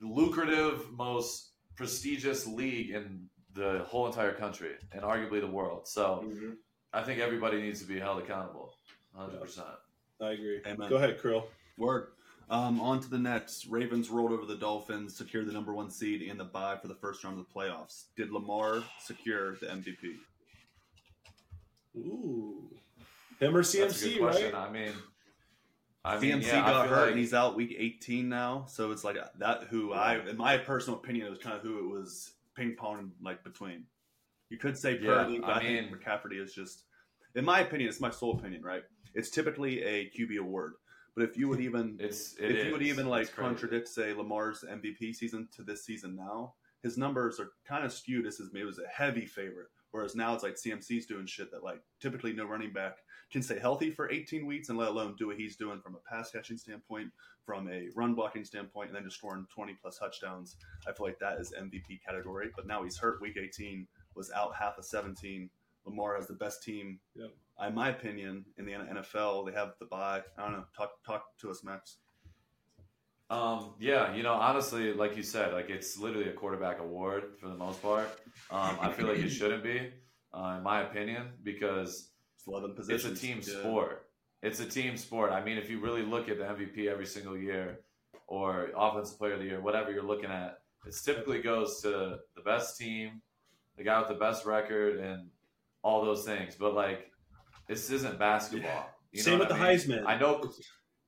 lucrative, most prestigious league in the whole entire country and arguably the world. So mm-hmm. I think everybody needs to be held accountable. one hundred percent. I agree. Amen. Go ahead, Krill. Word. Um, on to the next. Ravens rolled over the Dolphins, secured the number one seed and the bye for the first round of the playoffs. Did Lamar secure the M V P? Ooh. Him or C M C, right? I mean, I mean C M C yeah, got hurt like... and he's out week eighteen now. So it's like that who yeah. I, in my personal opinion, it was kind of who it was ping-ponging like between. You could say Purdy, yeah, but I, I mean... think McCafferty is just, in my opinion, it's my sole opinion, right? It's typically a Q B award. But if you would even, it's, it if is. you would even like contradict, say, Lamar's M V P season to this season now, his numbers are kind of skewed. This is maybe it was a heavy favorite. Whereas now it's like C M C's doing shit that like typically no running back can stay healthy for eighteen weeks and let alone do what he's doing from a pass catching standpoint, from a run blocking standpoint, and then just scoring twenty plus touchdowns. I feel like that is M V P category. But now he's hurt week eighteen, was out half of seventeen. Lamar has the best team, yep. in my opinion, in the N F L. They have the bye. I don't know. Talk talk to us, Max. Um, yeah, you know, honestly, like you said, like it's literally a quarterback award for the most part. Um, I feel like it shouldn't be, uh, in my opinion, because it's, it's a team yeah. sport. It's a team sport. I mean, if you really look at the M V P every single year or Offensive Player of the Year, whatever you're looking at, it typically goes to the best team, the guy with the best record and all those things. But like, this isn't basketball. Yeah. You know Same with I the mean? Heisman. I know.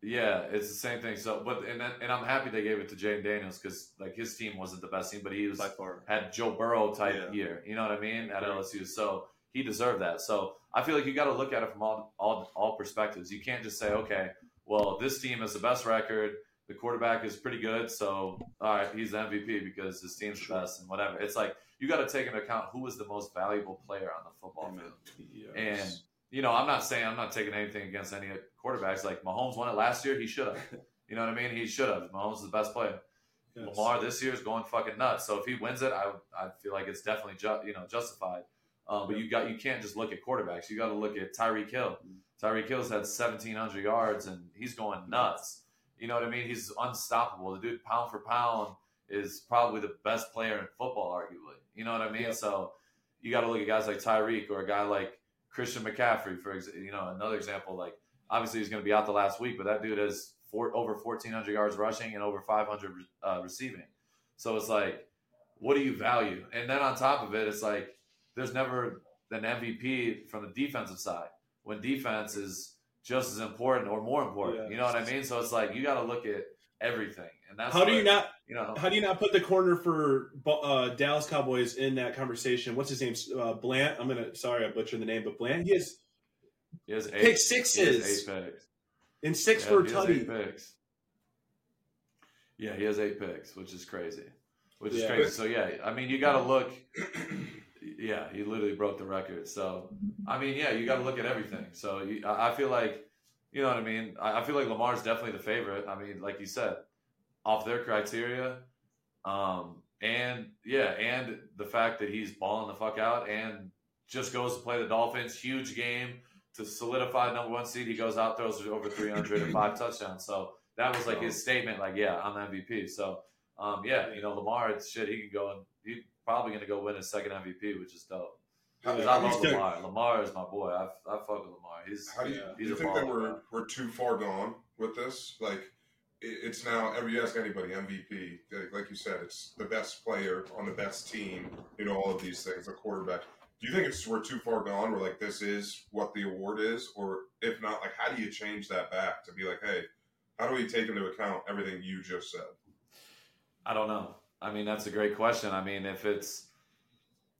Yeah, it's the same thing. So, but and and I'm happy they gave it to Jaden Daniels because like his team wasn't the best team, but he was by far had Joe Burrow type yeah. year. You know what I mean at L S U, so he deserved that. So I feel like you got to look at it from all, all all perspectives. You can't just say, okay, well this team has the best record, the quarterback is pretty good, so all right, he's the M V P because his team's sure. the best and whatever. It's like you got to take into account who was the most valuable player on the football Amen. field yes. and. You know, I'm not saying I'm not taking anything against any quarterbacks. Like Mahomes won it last year, he should have. You know what I mean? He should have. Mahomes is the best player. Yes. Lamar this year is going fucking nuts. So if he wins it, I I feel like it's definitely ju- you know justified. Um, but you got you can't just look at quarterbacks. You got to look at Tyreek Hill. Tyreek Hill's had seventeen hundred yards and he's going nuts. You know what I mean? He's unstoppable. The dude, pound for pound, is probably the best player in football, arguably. You know what I mean? Yeah. So you got to look at guys like Tyreek or a guy like Christian McCaffrey, for ex- you know, another example, like obviously he's going to be out the last week, but that dude has four, over fourteen hundred yards rushing and over five hundred uh, receiving. So it's like, what do you value? And then on top of it, it's like there's never an M V P from the defensive side. when defense is just as important or more important. Yeah. You know what I mean? So it's like you got to look at everything. And that's how what, do you not you know how do you not put the corner for uh, Dallas Cowboys in that conversation? What's his name? Uh, Bland. I'm gonna sorry I butchered the name, but Bland. He has, he has eight, pick sixes. He has eight picks. And six yeah, for Tutty. Yeah, he has eight picks, which is crazy. Which is yeah. crazy. So yeah, I mean, you got to look. Yeah, he literally broke the record. So I mean, yeah, you got to look at everything. So you, I feel like, you know what I mean. I, I feel like Lamar's definitely the favorite. I mean, like you said, off their criteria, um, and yeah, and the fact that he's balling the fuck out and just goes to play the Dolphins, huge game to solidify number one seed. He goes out, throws over three hundred and five touchdowns. So that was like his statement. Like, yeah, I'm the M V P. So. Um, yeah, you know, Lamar, it's shit, he can go and he's probably going to go win his second M V P, which is dope. Because I love Lamar. Lamar is my boy. I, I fuck with Lamar. He's, how do you, he's do you think that we're, we're too far gone with this? Like, it, it's now, every you ask anybody, M V P, like, like you said, it's the best player on the best team, you know, all of these things, the quarterback. Do you think it's we're too far gone where, like, this is what the award is? Or if not, like, how do you change that back to be like, hey, how do we take into account everything you just said? I don't know. I mean, that's a great question. I mean, if it's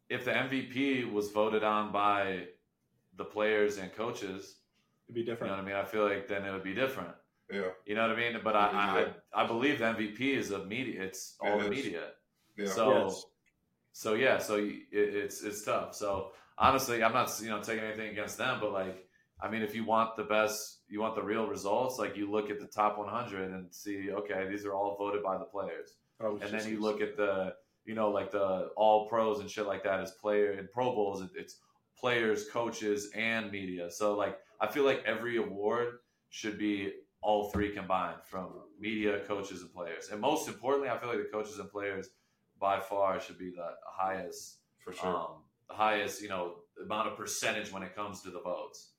if the M V P was voted on by the players and coaches, it'd be different. You know what I mean? I feel like then it would be different. Yeah. You know what I mean? But I, I, I believe the M V P is a media. It's all it the media. Yeah. So, yes. so yeah. So it, it's it's tough. So honestly, I'm not you know taking anything against them, but like, I mean, if you want the best, you want the real results. Like you look at the top one hundred and see, okay, these are all voted by the players. Oh, and then you look at the, you know, like the all pros and shit like that as player and Pro Bowls. It's players, coaches, and media. So, like, I feel like every award should be all three combined from media, coaches, and players. And most importantly, I feel like the coaches and players by far should be the highest, for sure, um, the highest, you know, amount of percentage when it comes to the votes.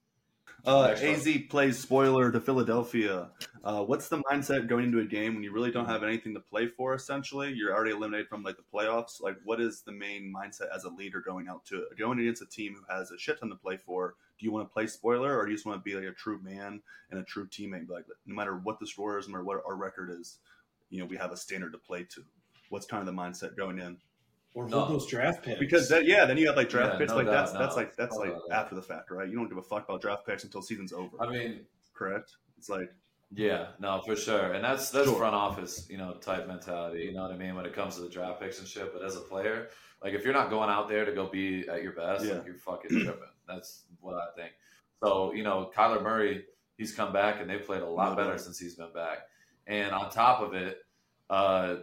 Uh, A Z plays spoiler to Philadelphia. Uh, what's the mindset going into a game when you really don't have anything to play for, essentially? You're already eliminated from, like, the playoffs. Like, what is the main mindset as a leader going out to it? Going against a team who has a shit ton to play for, do you want to play spoiler or do you just want to be, like, a true man and a true teammate? Like, no matter what the score is, no matter what our record is, you know, we have a standard to play to. What's kind of the mindset going in? Or no. Those draft picks. Because, that, yeah, then you have, like, draft yeah, picks. No like, doubt, that's, no. that's, like, that's, like, oh, after the fact, right? You don't give a fuck about draft picks until season's over. I mean – correct? It's like – yeah, no, for sure. And that's that's sure. front office, you know, type mentality, you know what I mean, when it comes to the draft picks and shit. But as a player, like, if you're not going out there to go be at your best, yeah. like, you're fucking tripping. That's what I think. So, you know, Kyler Murray, he's come back, and they've played a lot no, better no. since he's been back. And on top of it, uh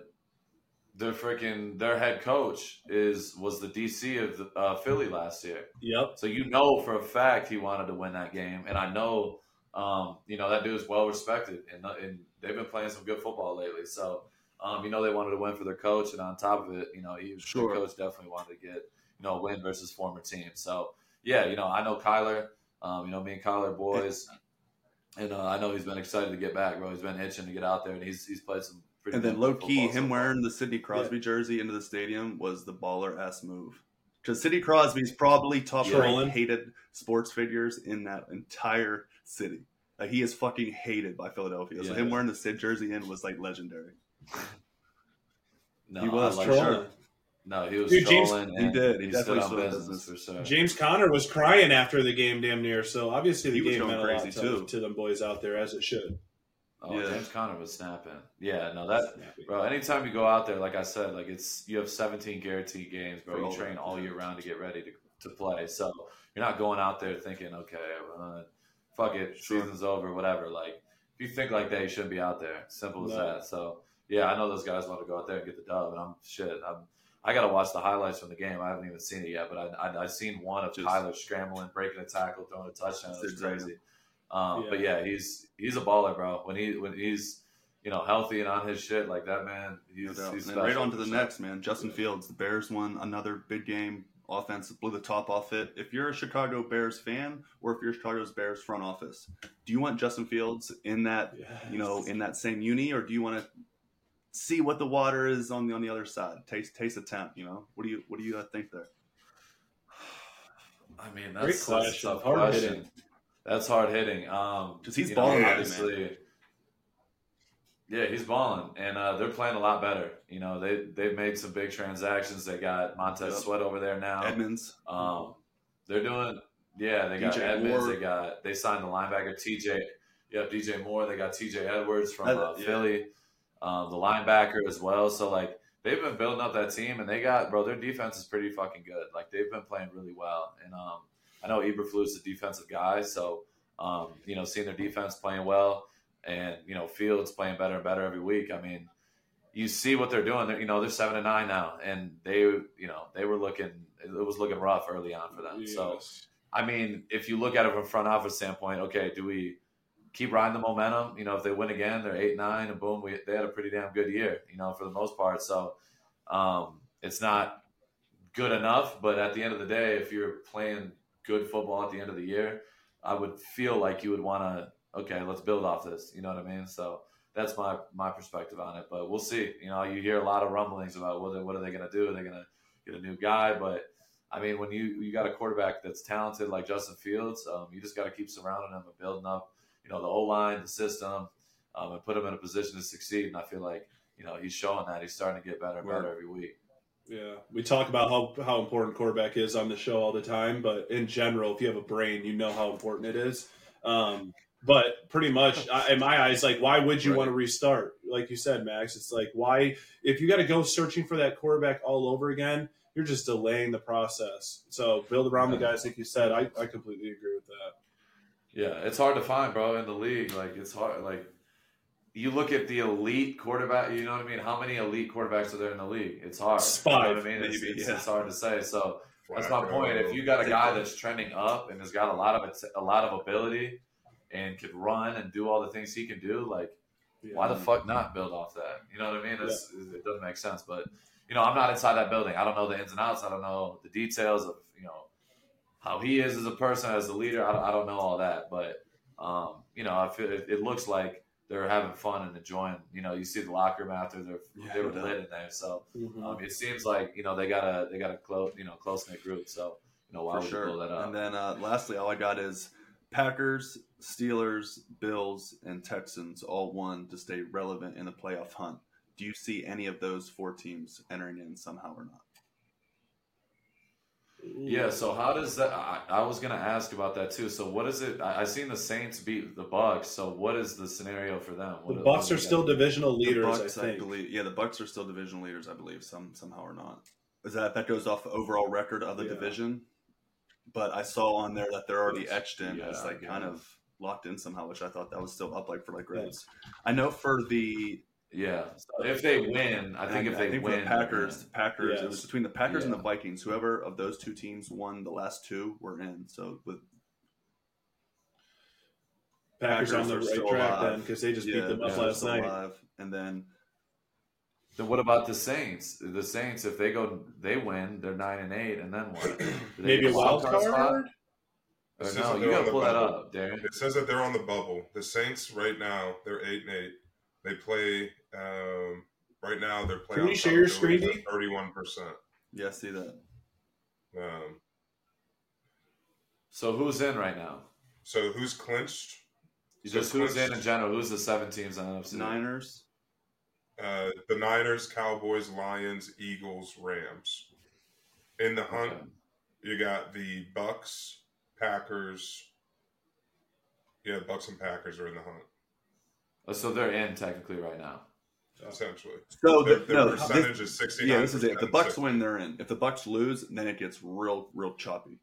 – Their freaking their head coach is was the D C of the, uh, Philly last year. Yep. So you know for a fact he wanted to win that game, and I know um, you know that dude is well respected, and, and they've been playing some good football lately. So um, you know they wanted to win for their coach, and on top of it, you know he sure. the coach definitely wanted to get you know a win versus former team. So yeah, you know I know Kyler, um, you know me and Kyler are boys, and uh, I know he's been excited to get back, bro. He's been itching to get out there, and he's he's played some. Pretty and then low-key, him wearing the Sidney Crosby yeah. jersey into the stadium was the baller-ass move. Because Sidney Crosby's probably top three hated sports figures in that entire city. Like, he is fucking hated by Philadelphia. Yeah. So him wearing the Sid jersey in was, like, legendary. No, he was like trolling. Sure. No, he was Dude, trolling. James, he did. He, he stood on business, business for sure. James Conner was crying after the game damn near. So obviously the he game meant a lot to, to them boys out there, as it should. Oh, yeah. James Conner was snapping. Yeah, no, that – bro, anytime you go out there, like I said, like it's – you have seventeen guaranteed games, bro. You train all year round to get ready to, to play. So you're not going out there thinking, okay, uh, fuck it, season's over, whatever. Like, if you think like that, you shouldn't be out there. Simple as no. that. So, yeah, I know those guys want to go out there and get the dub, and I'm – shit, I'm – I got to watch the highlights from the game. I haven't even seen it yet, but I, I, I've seen one of Tyler scrambling, breaking a tackle, throwing a touchdown. It's crazy. Um, yeah. But yeah, he's he's a baller, bro. When he when he's you know healthy and on his shit like that, man, he's, no he's special. Right on to the next, man. Justin yeah. Fields, the Bears won another big game. Offense blew the top off it. If you're a Chicago Bears fan, or if you're Chicago's Bears front office, do you want Justin Fields in that yes. you know in that same uni, or do you want to see what the water is on the on the other side? Taste taste the temp, you know. What do you what do you think there? I mean, that's such a tough question. That's hard hitting. Um, because he's balling, know, obviously. Man. Yeah, he's balling, and uh, they're playing a lot better. You know, they they've made some big transactions. They got Montez Sweat over there now. Edmonds. Um, they're doing. Yeah, they got Edmonds. They got they signed the linebacker T J. Yep, D J Moore. They got T J Edwards from uh, Philly, um, the linebacker as well. So like they've been building up that team, and they got bro. Their defense is pretty fucking good. Like they've been playing really well, and um, I know Eberflus is a defensive guy, so um, you know, seeing their defense playing well. And, you know, Fields playing better and better every week. I mean, you see what they're doing. They're, you know, they're seven and nine now, and they, you know, they were looking. It was looking rough early on for them. Yes. So, I mean, if you look at it from a front office standpoint, okay, do we keep riding the momentum? You know, if they win again, they're eight and nine, and boom, we they had a pretty damn good year. You know, for the most part. So, um, it's not good enough, but at the end of the day, if you're playing good football at the end of the year, I would feel like you would want to. Okay, let's build off this. You know what I mean? So that's my, my perspective on it. But we'll see. You know, you hear a lot of rumblings about what are, what are they going to do? Are they going to get a new guy? But, I mean, when you you got a quarterback that's talented like Justin Fields, um, you just got to keep surrounding him and building up, you know, the O-line, the system, um, and put him in a position to succeed. And I feel like, you know, he's showing that. He's starting to get better and better every week. Yeah, we talk about how, how important quarterback is on the show all the time. But in general, if you have a brain, you know how important it is. Um But pretty much, in my eyes, like, why would you right. want to restart? Like you said, Max, it's like, why – if you got to go searching for that quarterback all over again, you're just delaying the process. So build around yeah. the guys, like you said. I, I completely agree with that. Yeah, it's hard to find, bro, in the league. Like, it's hard. Like, you look at the elite quarterback, you know what I mean? How many elite quarterbacks are there in the league? It's hard. It's five, you know what I mean? It's, maybe, it's, yeah. it's hard to say. So that's my point. If you got a guy that's trending up and has got a lot of a lot of ability – and could run and do all the things he can do, like, yeah. why the fuck not build off that? You know what I mean? It's, yeah. It doesn't make sense. But, you know, I'm not inside that building. I don't know the ins and outs. I don't know the details of, you know, how he is as a person, as a leader. I, I don't know all that. But, um, you know, I feel it, it looks like they're having fun and enjoying. You know, you see the locker room after they're, yeah, they were lit in there. So mm-hmm. um, it seems like, you know, they got a, they got a close, you know, close-knit group. So, you know, why For would sure. you blow that up? And then uh, lastly, all I got is Packers, Steelers, Bills, and Texans all won to stay relevant in the playoff hunt. Do you see any of those four teams entering in somehow or not? Yeah, so how does that I, – I was going to ask about that too. So what is it – I've seen the Saints beat the Bucs. So what is the scenario for them? What the are, Bucs are still guys? divisional leaders, Bucs, I think. I believe, yeah, the Bucs are still divisional leaders, I believe, some, somehow or not. Is that that goes off the overall record of the yeah. division? But I saw on there that they're already etched in yeah, as like yeah. kind of locked in somehow, which I thought that was still up like for like grades. Yeah. I know for the yeah, so if they win, I think I, if they I think win, for the Packers, the Packers, yes. it was between the Packers yeah. and the Vikings. Whoever of those two teams won the last two were in. So with Packers, Packers on the right track alive. then because they just yeah, beat them up last night, alive. and then. Then what about the Saints? The Saints, if they go, they win. They're nine and eight, and then what? Maybe a wild card. card? Or no, you gotta pull that up, Darren. It says that they're on the bubble. The Saints right now, they're eight and eight. They play um, right now. They're playing. Can you share your screen? Thirty-one percent. Yeah, I see that. Um. So who's in right now? So who's clinched? So just clinched. Who's in in general? Who's the seven teams on N F C? Niners. Uh, the Niners, Cowboys, Lions, Eagles, Rams. In the hunt, okay. you got the Bucs, Packers. Yeah, Bucs and Packers are in the hunt. Oh, so they're in technically right now. Essentially. So the, their, their no, percentage this, is sixty-nine percent. Yeah, this is it. If the Bucs win, they're in. If the Bucs lose, then it gets real, real choppy.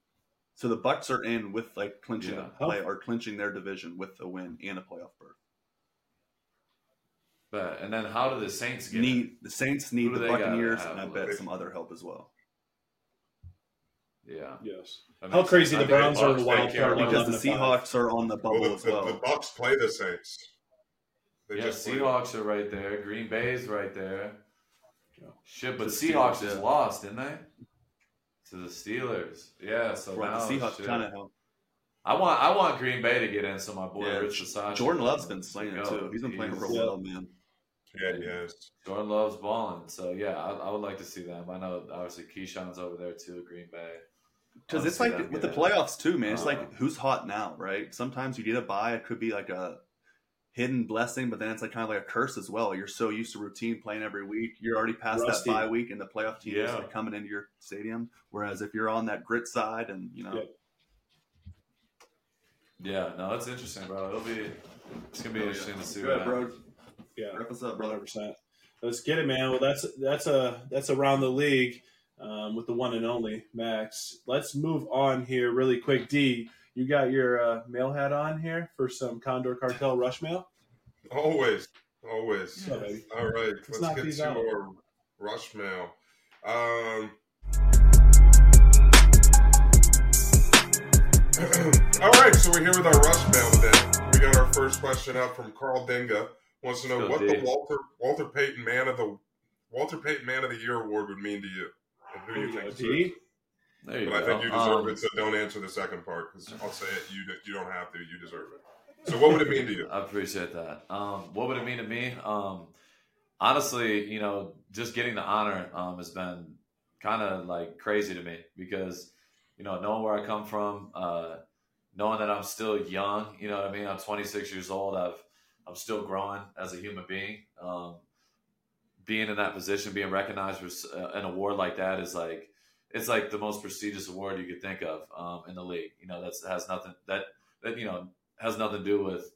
So the Bucs are in with like clinching yeah. a play or clinching their division with a win and a playoff berth. But, and then how do the Saints get need, it? The Saints need the Buccaneers, and I bet like, some other help as well. Yeah. Yes. How crazy sense. the Browns I mean, are in the wild card. Because the Seahawks are on the bubble well, the, as well. The, the Bucs play the Saints. They yeah, just Seahawks are right there. Green Bay's right there. Yeah. Shit, but the Seahawks Steelers, is yeah. lost, didn't they? To the Steelers. Yeah, so right, now the Seahawks kind of help. I want I want Green Bay to get in, so my boy yeah. Rich Versace. Jordan Love's been slaying it, too. He's been He's, playing real well, man. Yeah, yeah. Jordan Love's balling. So, yeah, I, I would like to see them. I know, obviously, Keyshawn's over there, too, Green Bay. Because it's like with good. the playoffs too, man. It's uh-huh. like who's hot now, right? Sometimes you get a bye. It could be like a hidden blessing, but then it's like kind of like a curse as well. You're so used to routine playing every week. You're already past Rusty. that bye week, and the playoff team yeah. is like coming into your stadium. Whereas if you're on that grit side and, you know. Yeah. Yeah, no, that's interesting, bro. It'll be it's gonna be oh, interesting yeah. to see. Go ahead, bro. Yeah, wrap us up, brother. one hundred percent. Let's get it, man. Well, that's that's a that's around the league um, with the one and only Max. Let's move on here really quick. D, you got your uh, mail hat on here for some Condor Cartel rush mail. Always, always. Yeah, baby. All right, let's, let's get to out. our rush mail. Um, All right, so we're here with our rush mail today. We got our first question out from Carl Denga. Wants to know Still what did. the Walter Walter Payton Man of the Walter Payton Man of the Year award would mean to you, and who you think deserves it. There you but go. I think you deserve um, it. So don't answer the second part because I'll say it. You you don't have to. You deserve it. So what would it mean to you? I appreciate that. Um, what would it mean to me? Um, honestly, you know, just getting the honor um, has been kind of like crazy to me because. You know, knowing where I come from, uh, knowing that I'm still young, you know what I mean? I'm twenty-six years old. I've, I'm still growing as a human being. Um, being in that position, being recognized with an award like that is like, it's like the most prestigious award you could think of um, in the league. You know, that's has nothing that, that, you know, has nothing to do with,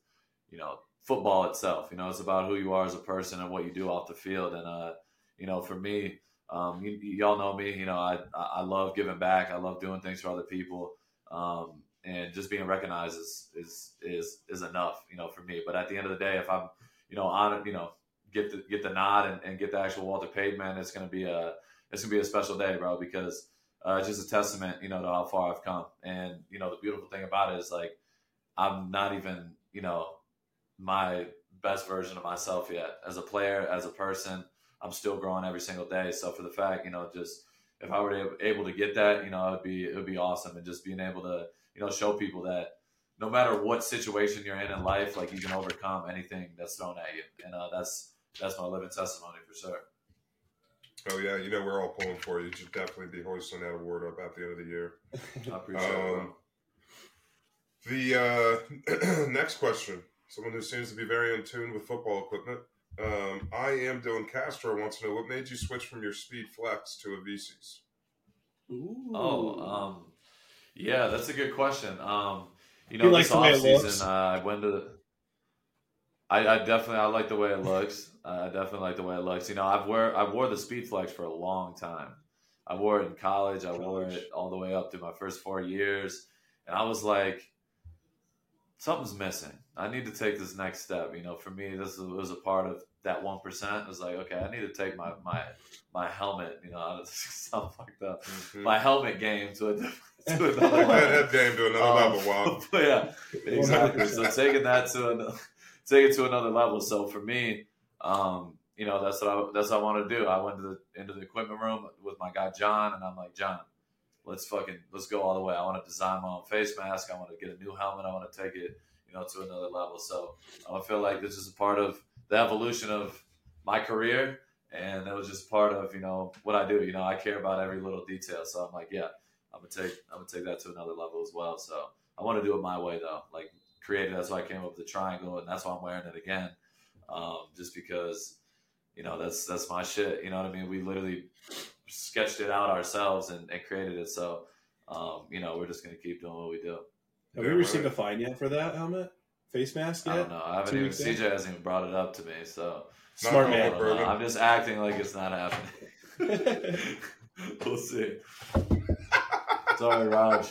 you know, football itself. You know, it's about who you are as a person and what you do off the field. And, uh, you know, for me, Um, y- y'all know me, you know, I, I love giving back. I love doing things for other people. Um, and just being recognized is, is, is, is enough, you know, for me. But at the end of the day, if I'm, you know, honored, you know, get the, get the nod and, and get the actual Walter Payton, man, it's going to be a, it's gonna be a special day, bro, because uh, it's just a testament, you know, to how far I've come. And, you know, the beautiful thing about it is like, I'm not even, you know, my best version of myself yet as a player, as a person. I'm still growing every single day. So for the fact, you know, just if I were able to get that, you know, it'd be, it'd be awesome. And just being able to, you know, show people that no matter what situation you're in in life, like you can overcome anything that's thrown at you. And uh, that's, that's my living testimony for sure. Oh yeah. You know, we're all pulling for you. You should definitely be hoisting that award up at the end of the year. I appreciate um, it. The uh, next question, someone who seems to be very in tune with football equipment. Um, I am Dylan Castro wants to know what made you switch from your Speed Flex to a V C's? Ooh. Oh, um, yeah, that's a good question. Um, you know, he this offseason, uh, I went to the, I, I definitely, I like the way it looks. uh, I definitely like the way it looks. You know, I've wear, I wore the Speed Flex for a long time. I wore it in college. I college. wore it all the way up to my first four years. And I was like, something's missing. I need to take this next step. You know, for me, this was a part of that one percent. It was like, okay, I need to take my, my, my helmet, you know, out of something like that. Mm-hmm. My helmet game to, a, to another level. game to another um, level, wow. Yeah, exactly. So taking that to another, take it to another level. So for me, um, you know, that's what I, that's what I wanted to do. I went to the, into the equipment room with my guy, John, and I'm like, John, let's fucking, let's go all the way. I want to design my own face mask. I want to get a new helmet. I want to take it, you know, to another level. So I feel like this is a part of the evolution of my career. And that was just part of, you know, what I do. You know, I care about every little detail. So I'm like, yeah, I'm going to take, I'm going to take that to another level as well. So I want to do it my way though, like create it. That's why I came up with the triangle and that's why I'm wearing it again. Um, just because, you know, that's, that's my shit. You know what I mean? We literally sketched it out ourselves and, and created it. So, um, you know, we're just going to keep doing what we do. Have we received a fine yet for that helmet? Face mask yet? I don't know. I haven't even, C J hasn't even brought it up to me, so. Smart man. I'm just acting like it's not happening. We'll see. Sorry, Raj.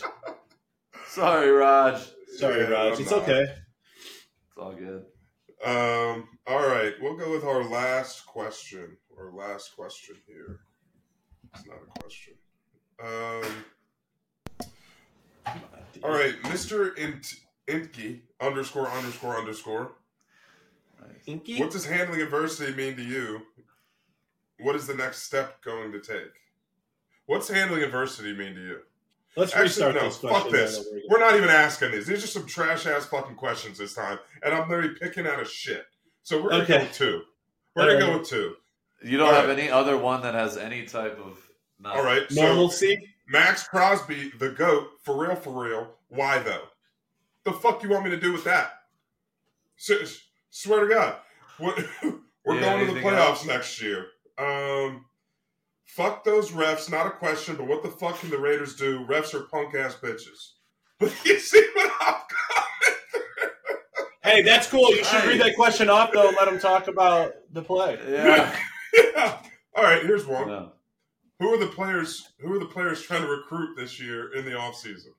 Sorry, Raj. Sorry, yeah, Raj. I'm it's not. Okay. It's all good. Um. All right. We'll go with our last question. Our last question here. It's not a question. Um. All right, Mister Int- Intke, underscore, underscore, underscore. Nice. Intke? What does handling adversity mean to you? What is the next step going to take? What's handling adversity mean to you? Let's Actually, restart no, this question. Fuck this. We're not even asking these. These are some trash-ass fucking questions this time, and I'm literally picking out a shit. So we're going to okay. go with two. We're going right. to go with two. You don't All have right. any other one that has any type of... Not- All right. So- Normalcy? Max Crosby, the GOAT, for real, for real. Why, though? The fuck you want me to do with that? S- swear to God. We're, we're yeah, going to the playoffs else? next year. Um, fuck those refs. Not a question, but what the fuck can the Raiders do? Refs are punk-ass bitches. But you see what I'm coming through? Hey, that's cool. You should read that question off, though, and let them talk about the play. Yeah. yeah. All right, here's one. No. Who are the players who are the players trying to recruit this year in the offseason?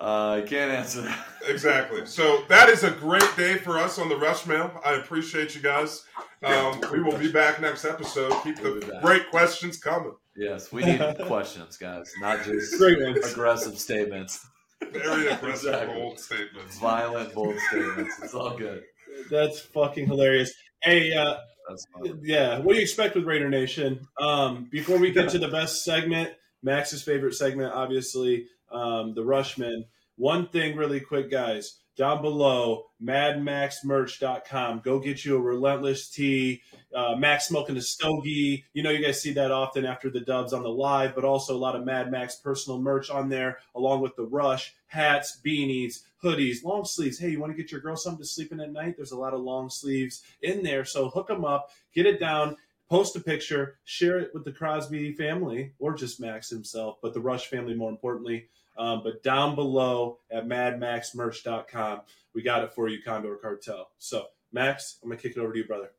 Uh, I can't answer that. Exactly. So that is a great day for us on the Rush Mail. I appreciate you guys. Um, we will be back next episode. Keep the great questions coming. Yes, we need questions, guys, not just aggressive statements. Very aggressive, exactly. bold statements. Violent, bold statements. It's all good. That's fucking hilarious. Hey, uh, yeah, what do you expect with Raider Nation? Um, before we get to the best segment, Max's favorite segment, obviously, um, the Rushmen. One thing really quick, guys. Down below, mad max merch dot com. Go get you a Relentless tee. Uh, Max smoking a stogie. You know you guys see that often after the dubs on the live, but also a lot of Mad Max personal merch on there, along with the Rush, hats, beanies, hoodies, long sleeves. Hey, you want to get your girl something to sleep in at night? There's a lot of long sleeves in there, so hook them up. Get it down. Post a picture. Share it with the Crosby family or just Max himself, but the Rush family more importantly. Um, but down below at mad max merch dot com, we got it for you, Condor Cartel. So, Max, I'm going to kick it over to you, brother.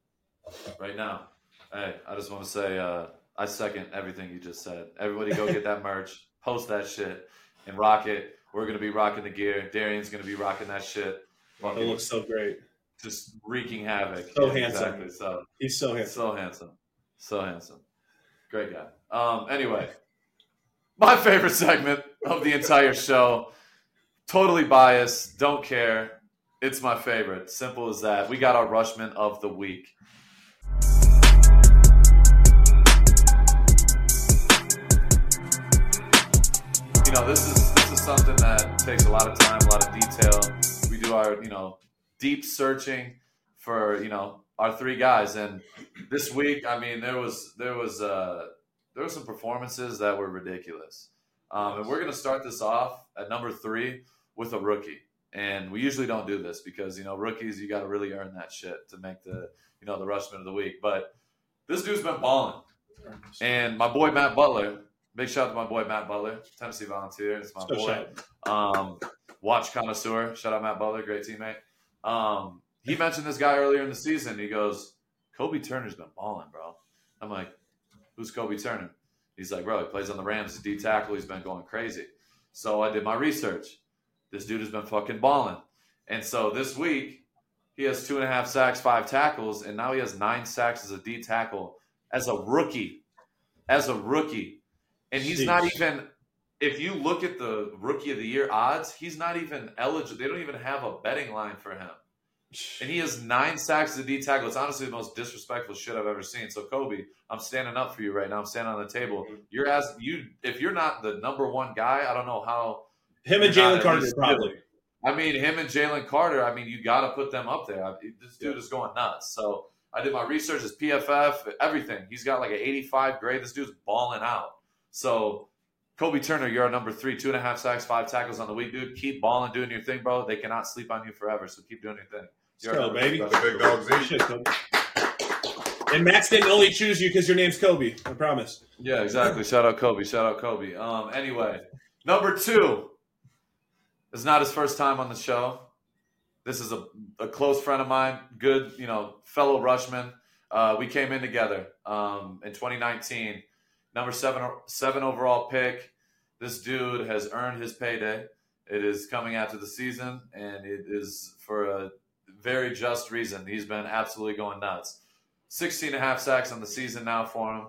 Right now, hey, I just want to say uh, I second everything you just said. Everybody go get that merch, post that shit, and rock it. We're going to be rocking the gear. Darian's going to be rocking that shit. Fucking it looks so great. Just wreaking havoc. So yeah, handsome. Exactly. So, He's so handsome. So handsome. So handsome. Great guy. Um, anyway, my favorite segment of the entire show. Totally biased. Don't care. It's my favorite. Simple as that. We got our Rushman of the week. You know, this is this is something that takes a lot of time, a lot of detail. We do our, you know, deep searching for, you know, our three guys. And this week, I mean, there was there was uh, there were some performances that were ridiculous. Um, and we're going to start this off at number three with a rookie. And we usually don't do this because, you know, rookies, you got to really earn that shit to make the, you know, the Rushman of the week. But this dude's been balling. And my boy, Matt Butler, big shout out to my boy, Matt Butler, Tennessee Volunteer. It's my boy. Um, watch connoisseur. Shout out Matt Butler. Great teammate. Um, he mentioned this guy earlier in the season. He goes, Kobe Turner's been balling, bro. I'm like, who's Kobe Turner? He's like, bro, he plays on the Rams. He's a D tackle. He's been going crazy. So I did my research. This dude has been fucking balling. And so this week, he has two and a half sacks, five tackles, and now he has nine sacks as a D tackle as a rookie. As a rookie. And he's Jeez. not even, if you look at the Rookie of the Year odds, he's not even eligible. They don't even have a betting line for him. And he has nine sacks as a D tackle. It's honestly the most disrespectful shit I've ever seen. So Kobe, I'm standing up for you right now. I'm standing on the table. You're asking you if you're not the number one guy. I don't know how him and Jalen Carter probably. I mean, him and Jalen Carter. I mean, you got to put them up there. I, this dude yeah. is going nuts. So I did my research. His P F F, everything. He's got like an eighty-five grade. This dude's balling out. So Kobe Turner, you're our number three, two and a half sacks, five tackles on the week, dude. Keep balling, doing your thing, bro. They cannot sleep on you forever, so keep doing your thing. You're Let's go, baby. The big dogs eat shit, Kobe. And Max didn't only choose you because your name's Kobe. I promise. Yeah, exactly. Shout out Kobe. Shout out Kobe. Um. Anyway, number two is not his first time on the show. This is a, a close friend of mine, good, you know, fellow Rushman. Uh, we came in together um, in twenty nineteen. Number seven, seven overall pick. This dude has earned his payday. It is coming after the season, and it is for a very just reason. He's been absolutely going nuts. sixteen and a half sacks on the season now for him.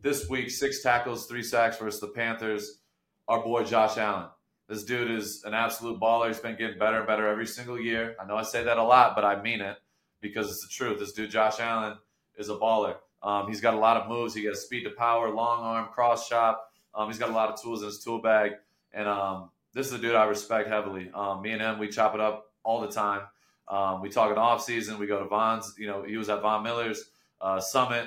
This week, six tackles, three sacks versus the Panthers. Our boy Josh Allen. This dude is an absolute baller. He's been getting better and better every single year. I know I say that a lot, but I mean it because it's the truth. This dude, Josh Allen, is a baller. Um, he's got a lot of moves. He has speed to power, long arm, cross chop. Um, he's got a lot of tools in his tool bag. And um, this is a dude I respect heavily. Um, me and him, we chop it up all the time. Um, we talk in the offseason. We go to Von's. You know, he was at Von Miller's uh, Summit.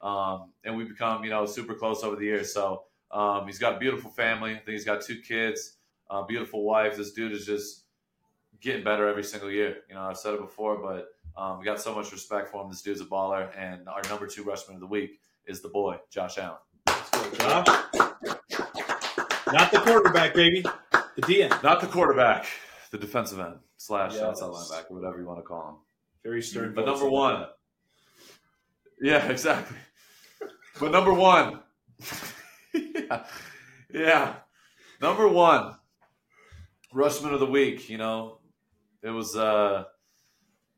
Um, and we become, you know, super close over the years. So Um, he's got a beautiful family. I think he's got two kids, a beautiful wife. This dude is just getting better every single year. You know, I've said it before, but um, we got so much respect for him. This dude's a baller, and our number two rushman of the week is the boy, Josh Allen. Let's go, Josh. Not the quarterback, baby. The D N. Not the quarterback. The defensive end slash yes. outside linebacker, whatever you want to call him. Very stern. But number one. Yeah, exactly. But number one. yeah. yeah. Number one. Rushman of the week, you know. It was, uh,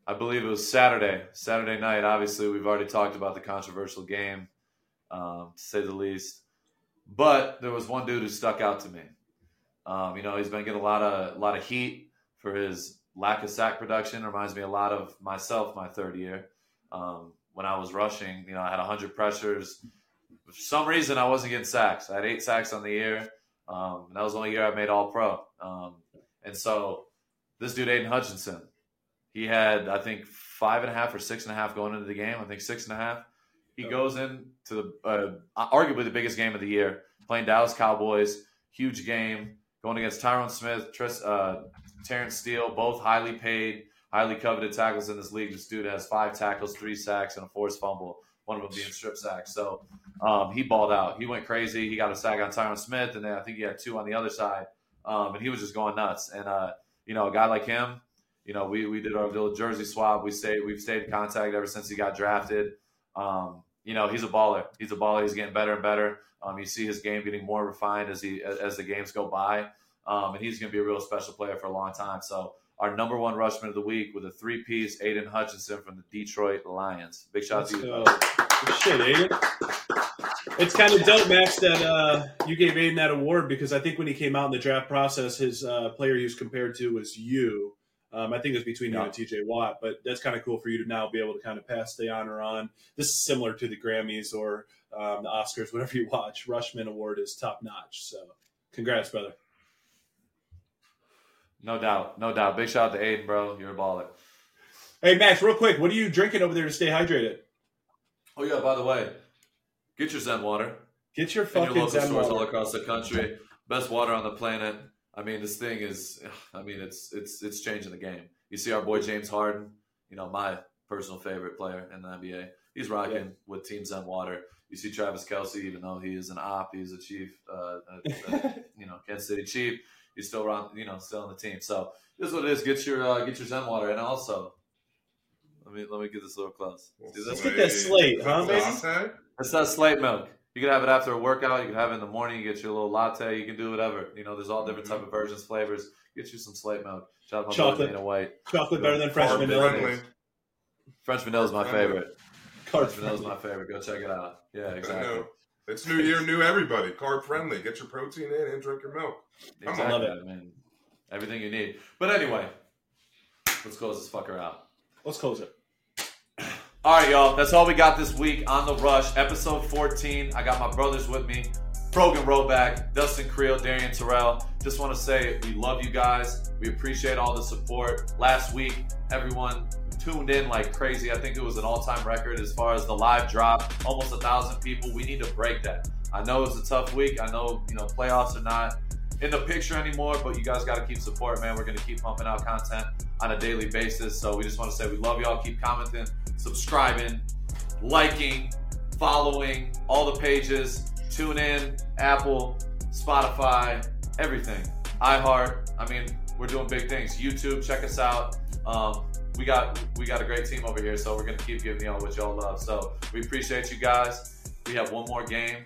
I believe it was Saturday. Saturday night, obviously, we've already talked about the controversial game, um, to say the least. But there was one dude who stuck out to me. Um, you know, he's been getting a lot of a lot of heat for his lack of sack production. Reminds me a lot of myself my third year. Um, when I was rushing, you know, I had one hundred pressures. For some reason, I wasn't getting sacks. I had eight sacks on the year. Um, and that was the only year I made All-Pro. Um, and so this dude, Aiden Hutchinson, he had, I think, five and a half or six and a half going into the game. I think six and a half. He goes into the uh, arguably the biggest game of the year, playing Dallas Cowboys, huge game. Going against Tyron Smith, Tris, uh, Terrence Steele, both highly paid, highly coveted tackles in this league. This dude has five tackles, three sacks, and a forced fumble, one of them being strip sacks. So um, he balled out. He went crazy. He got a sack on Tyron Smith, and then I think he had two on the other side. Um, and he was just going nuts. And, uh, you know, a guy like him, you know, we we did our little jersey swap. We stayed, we've stayed in contact ever since he got drafted. Um, you know, he's a baller. He's a baller. He's getting better and better. Um, you see his game getting more refined as he as the games go by, um, and he's going to be a real special player for a long time. So our number one rushman of the week with a three-piece, Aiden Hutchinson from the Detroit Lions. Big shout Let's to you. Go. Good shit, Aiden. It's kind of dope, Max, that uh, you gave Aiden that award because I think when he came out in the draft process, his uh, player he was compared to was you. Um, I think it was between yeah. you and T J Watt, but that's kind of cool for you to now be able to kind of pass the honor on. This is similar to the Grammys or um, the Oscars, whatever you watch. Rushman Award is top notch. So congrats, brother. No doubt. No doubt. Big shout out to Aiden, bro. You're a baller. Hey, Max, real quick. What are you drinking over there to stay hydrated? Oh, yeah. By the way, get your Zen Water. Get your fucking Zen Water. And your local stores all across the country. Best water on the planet. I mean, this thing is, I mean, it's it's it's changing the game. You see our boy James Harden, you know, my personal favorite player in the N B A. He's rocking yeah. with Team Zen Water. You see Travis Kelce, even though he is an op, he's a Chief, uh, a, a, you know, Kansas City Chief. He's still around, you know, still on the team. So this is what it is. Get your uh, get your Zen Water, and also, let me let me get this a little close. Dude, let's get that slate, huh, baby? That's that slate milk. You can have it after a workout. You can have it in the morning. You get your little latte. You can do whatever. You know, there's all different type of versions, flavors. Get you some slate milk. Shout out to my boy, Dana White. Chocolate better than French vanilla. French vanilla is my favorite. French vanilla is my favorite. Go check it out. Yeah, exactly. It's new year, new everybody. Carb friendly. Get your protein in and drink your milk. Exactly. I love it, man. Everything you need. But anyway, let's close this fucker out. Let's close it. All right, y'all. That's all we got this week on The Rush, episode fourteen. I got my brothers with me, Brogan Roback, Dustin Creel, Darian Terrell. Just want to say we love you guys. We appreciate all the support. Last week, everyone tuned in like crazy. I think it was an all-time record as far as the live drop, almost one thousand people. We need to break that. I know it was a tough week. I know, you know, playoffs are not in the picture anymore, but you guys got to keep support, man. We're going to keep pumping out content on a daily basis. So we just want to say we love y'all. Keep commenting, subscribing, liking, following all the pages. Tune in, Apple, Spotify, everything. iHeart. I mean, we're doing big things. YouTube, check us out. Um, we got we got a great team over here, so we're going to keep giving y'all what y'all love. So we appreciate you guys. We have one more game.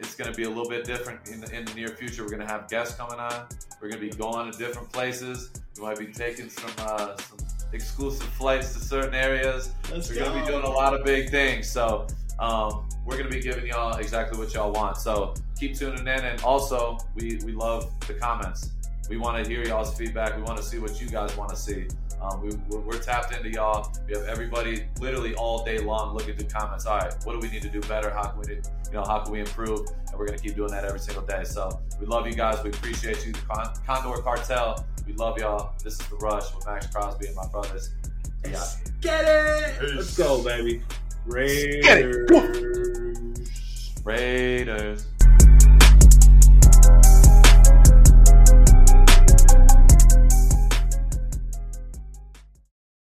It's going to be a little bit different in the, in the near future. We're going to have guests coming on. We're going to be going to different places. We might be taking some, uh, some exclusive flights to certain areas. Let's we're go. Going to be doing a lot of big things. So um, we're going to be giving y'all exactly what y'all want. So keep tuning in. And also, we, we love the comments. We want to hear y'all's feedback. We want to see what you guys want to see. Um, we, we're, we're tapped into y'all. We have everybody literally all day long looking through comments. All right, what do we need to do better? How can we, do, you know, how can we improve? And we're gonna keep doing that every single day. So we love you guys. We appreciate you, the Con- Condor Cartel. We love y'all. This is The Rush with Max Crosby and my brothers. Yeah. Get it. Peace. Let's go, baby. Raiders. Raiders.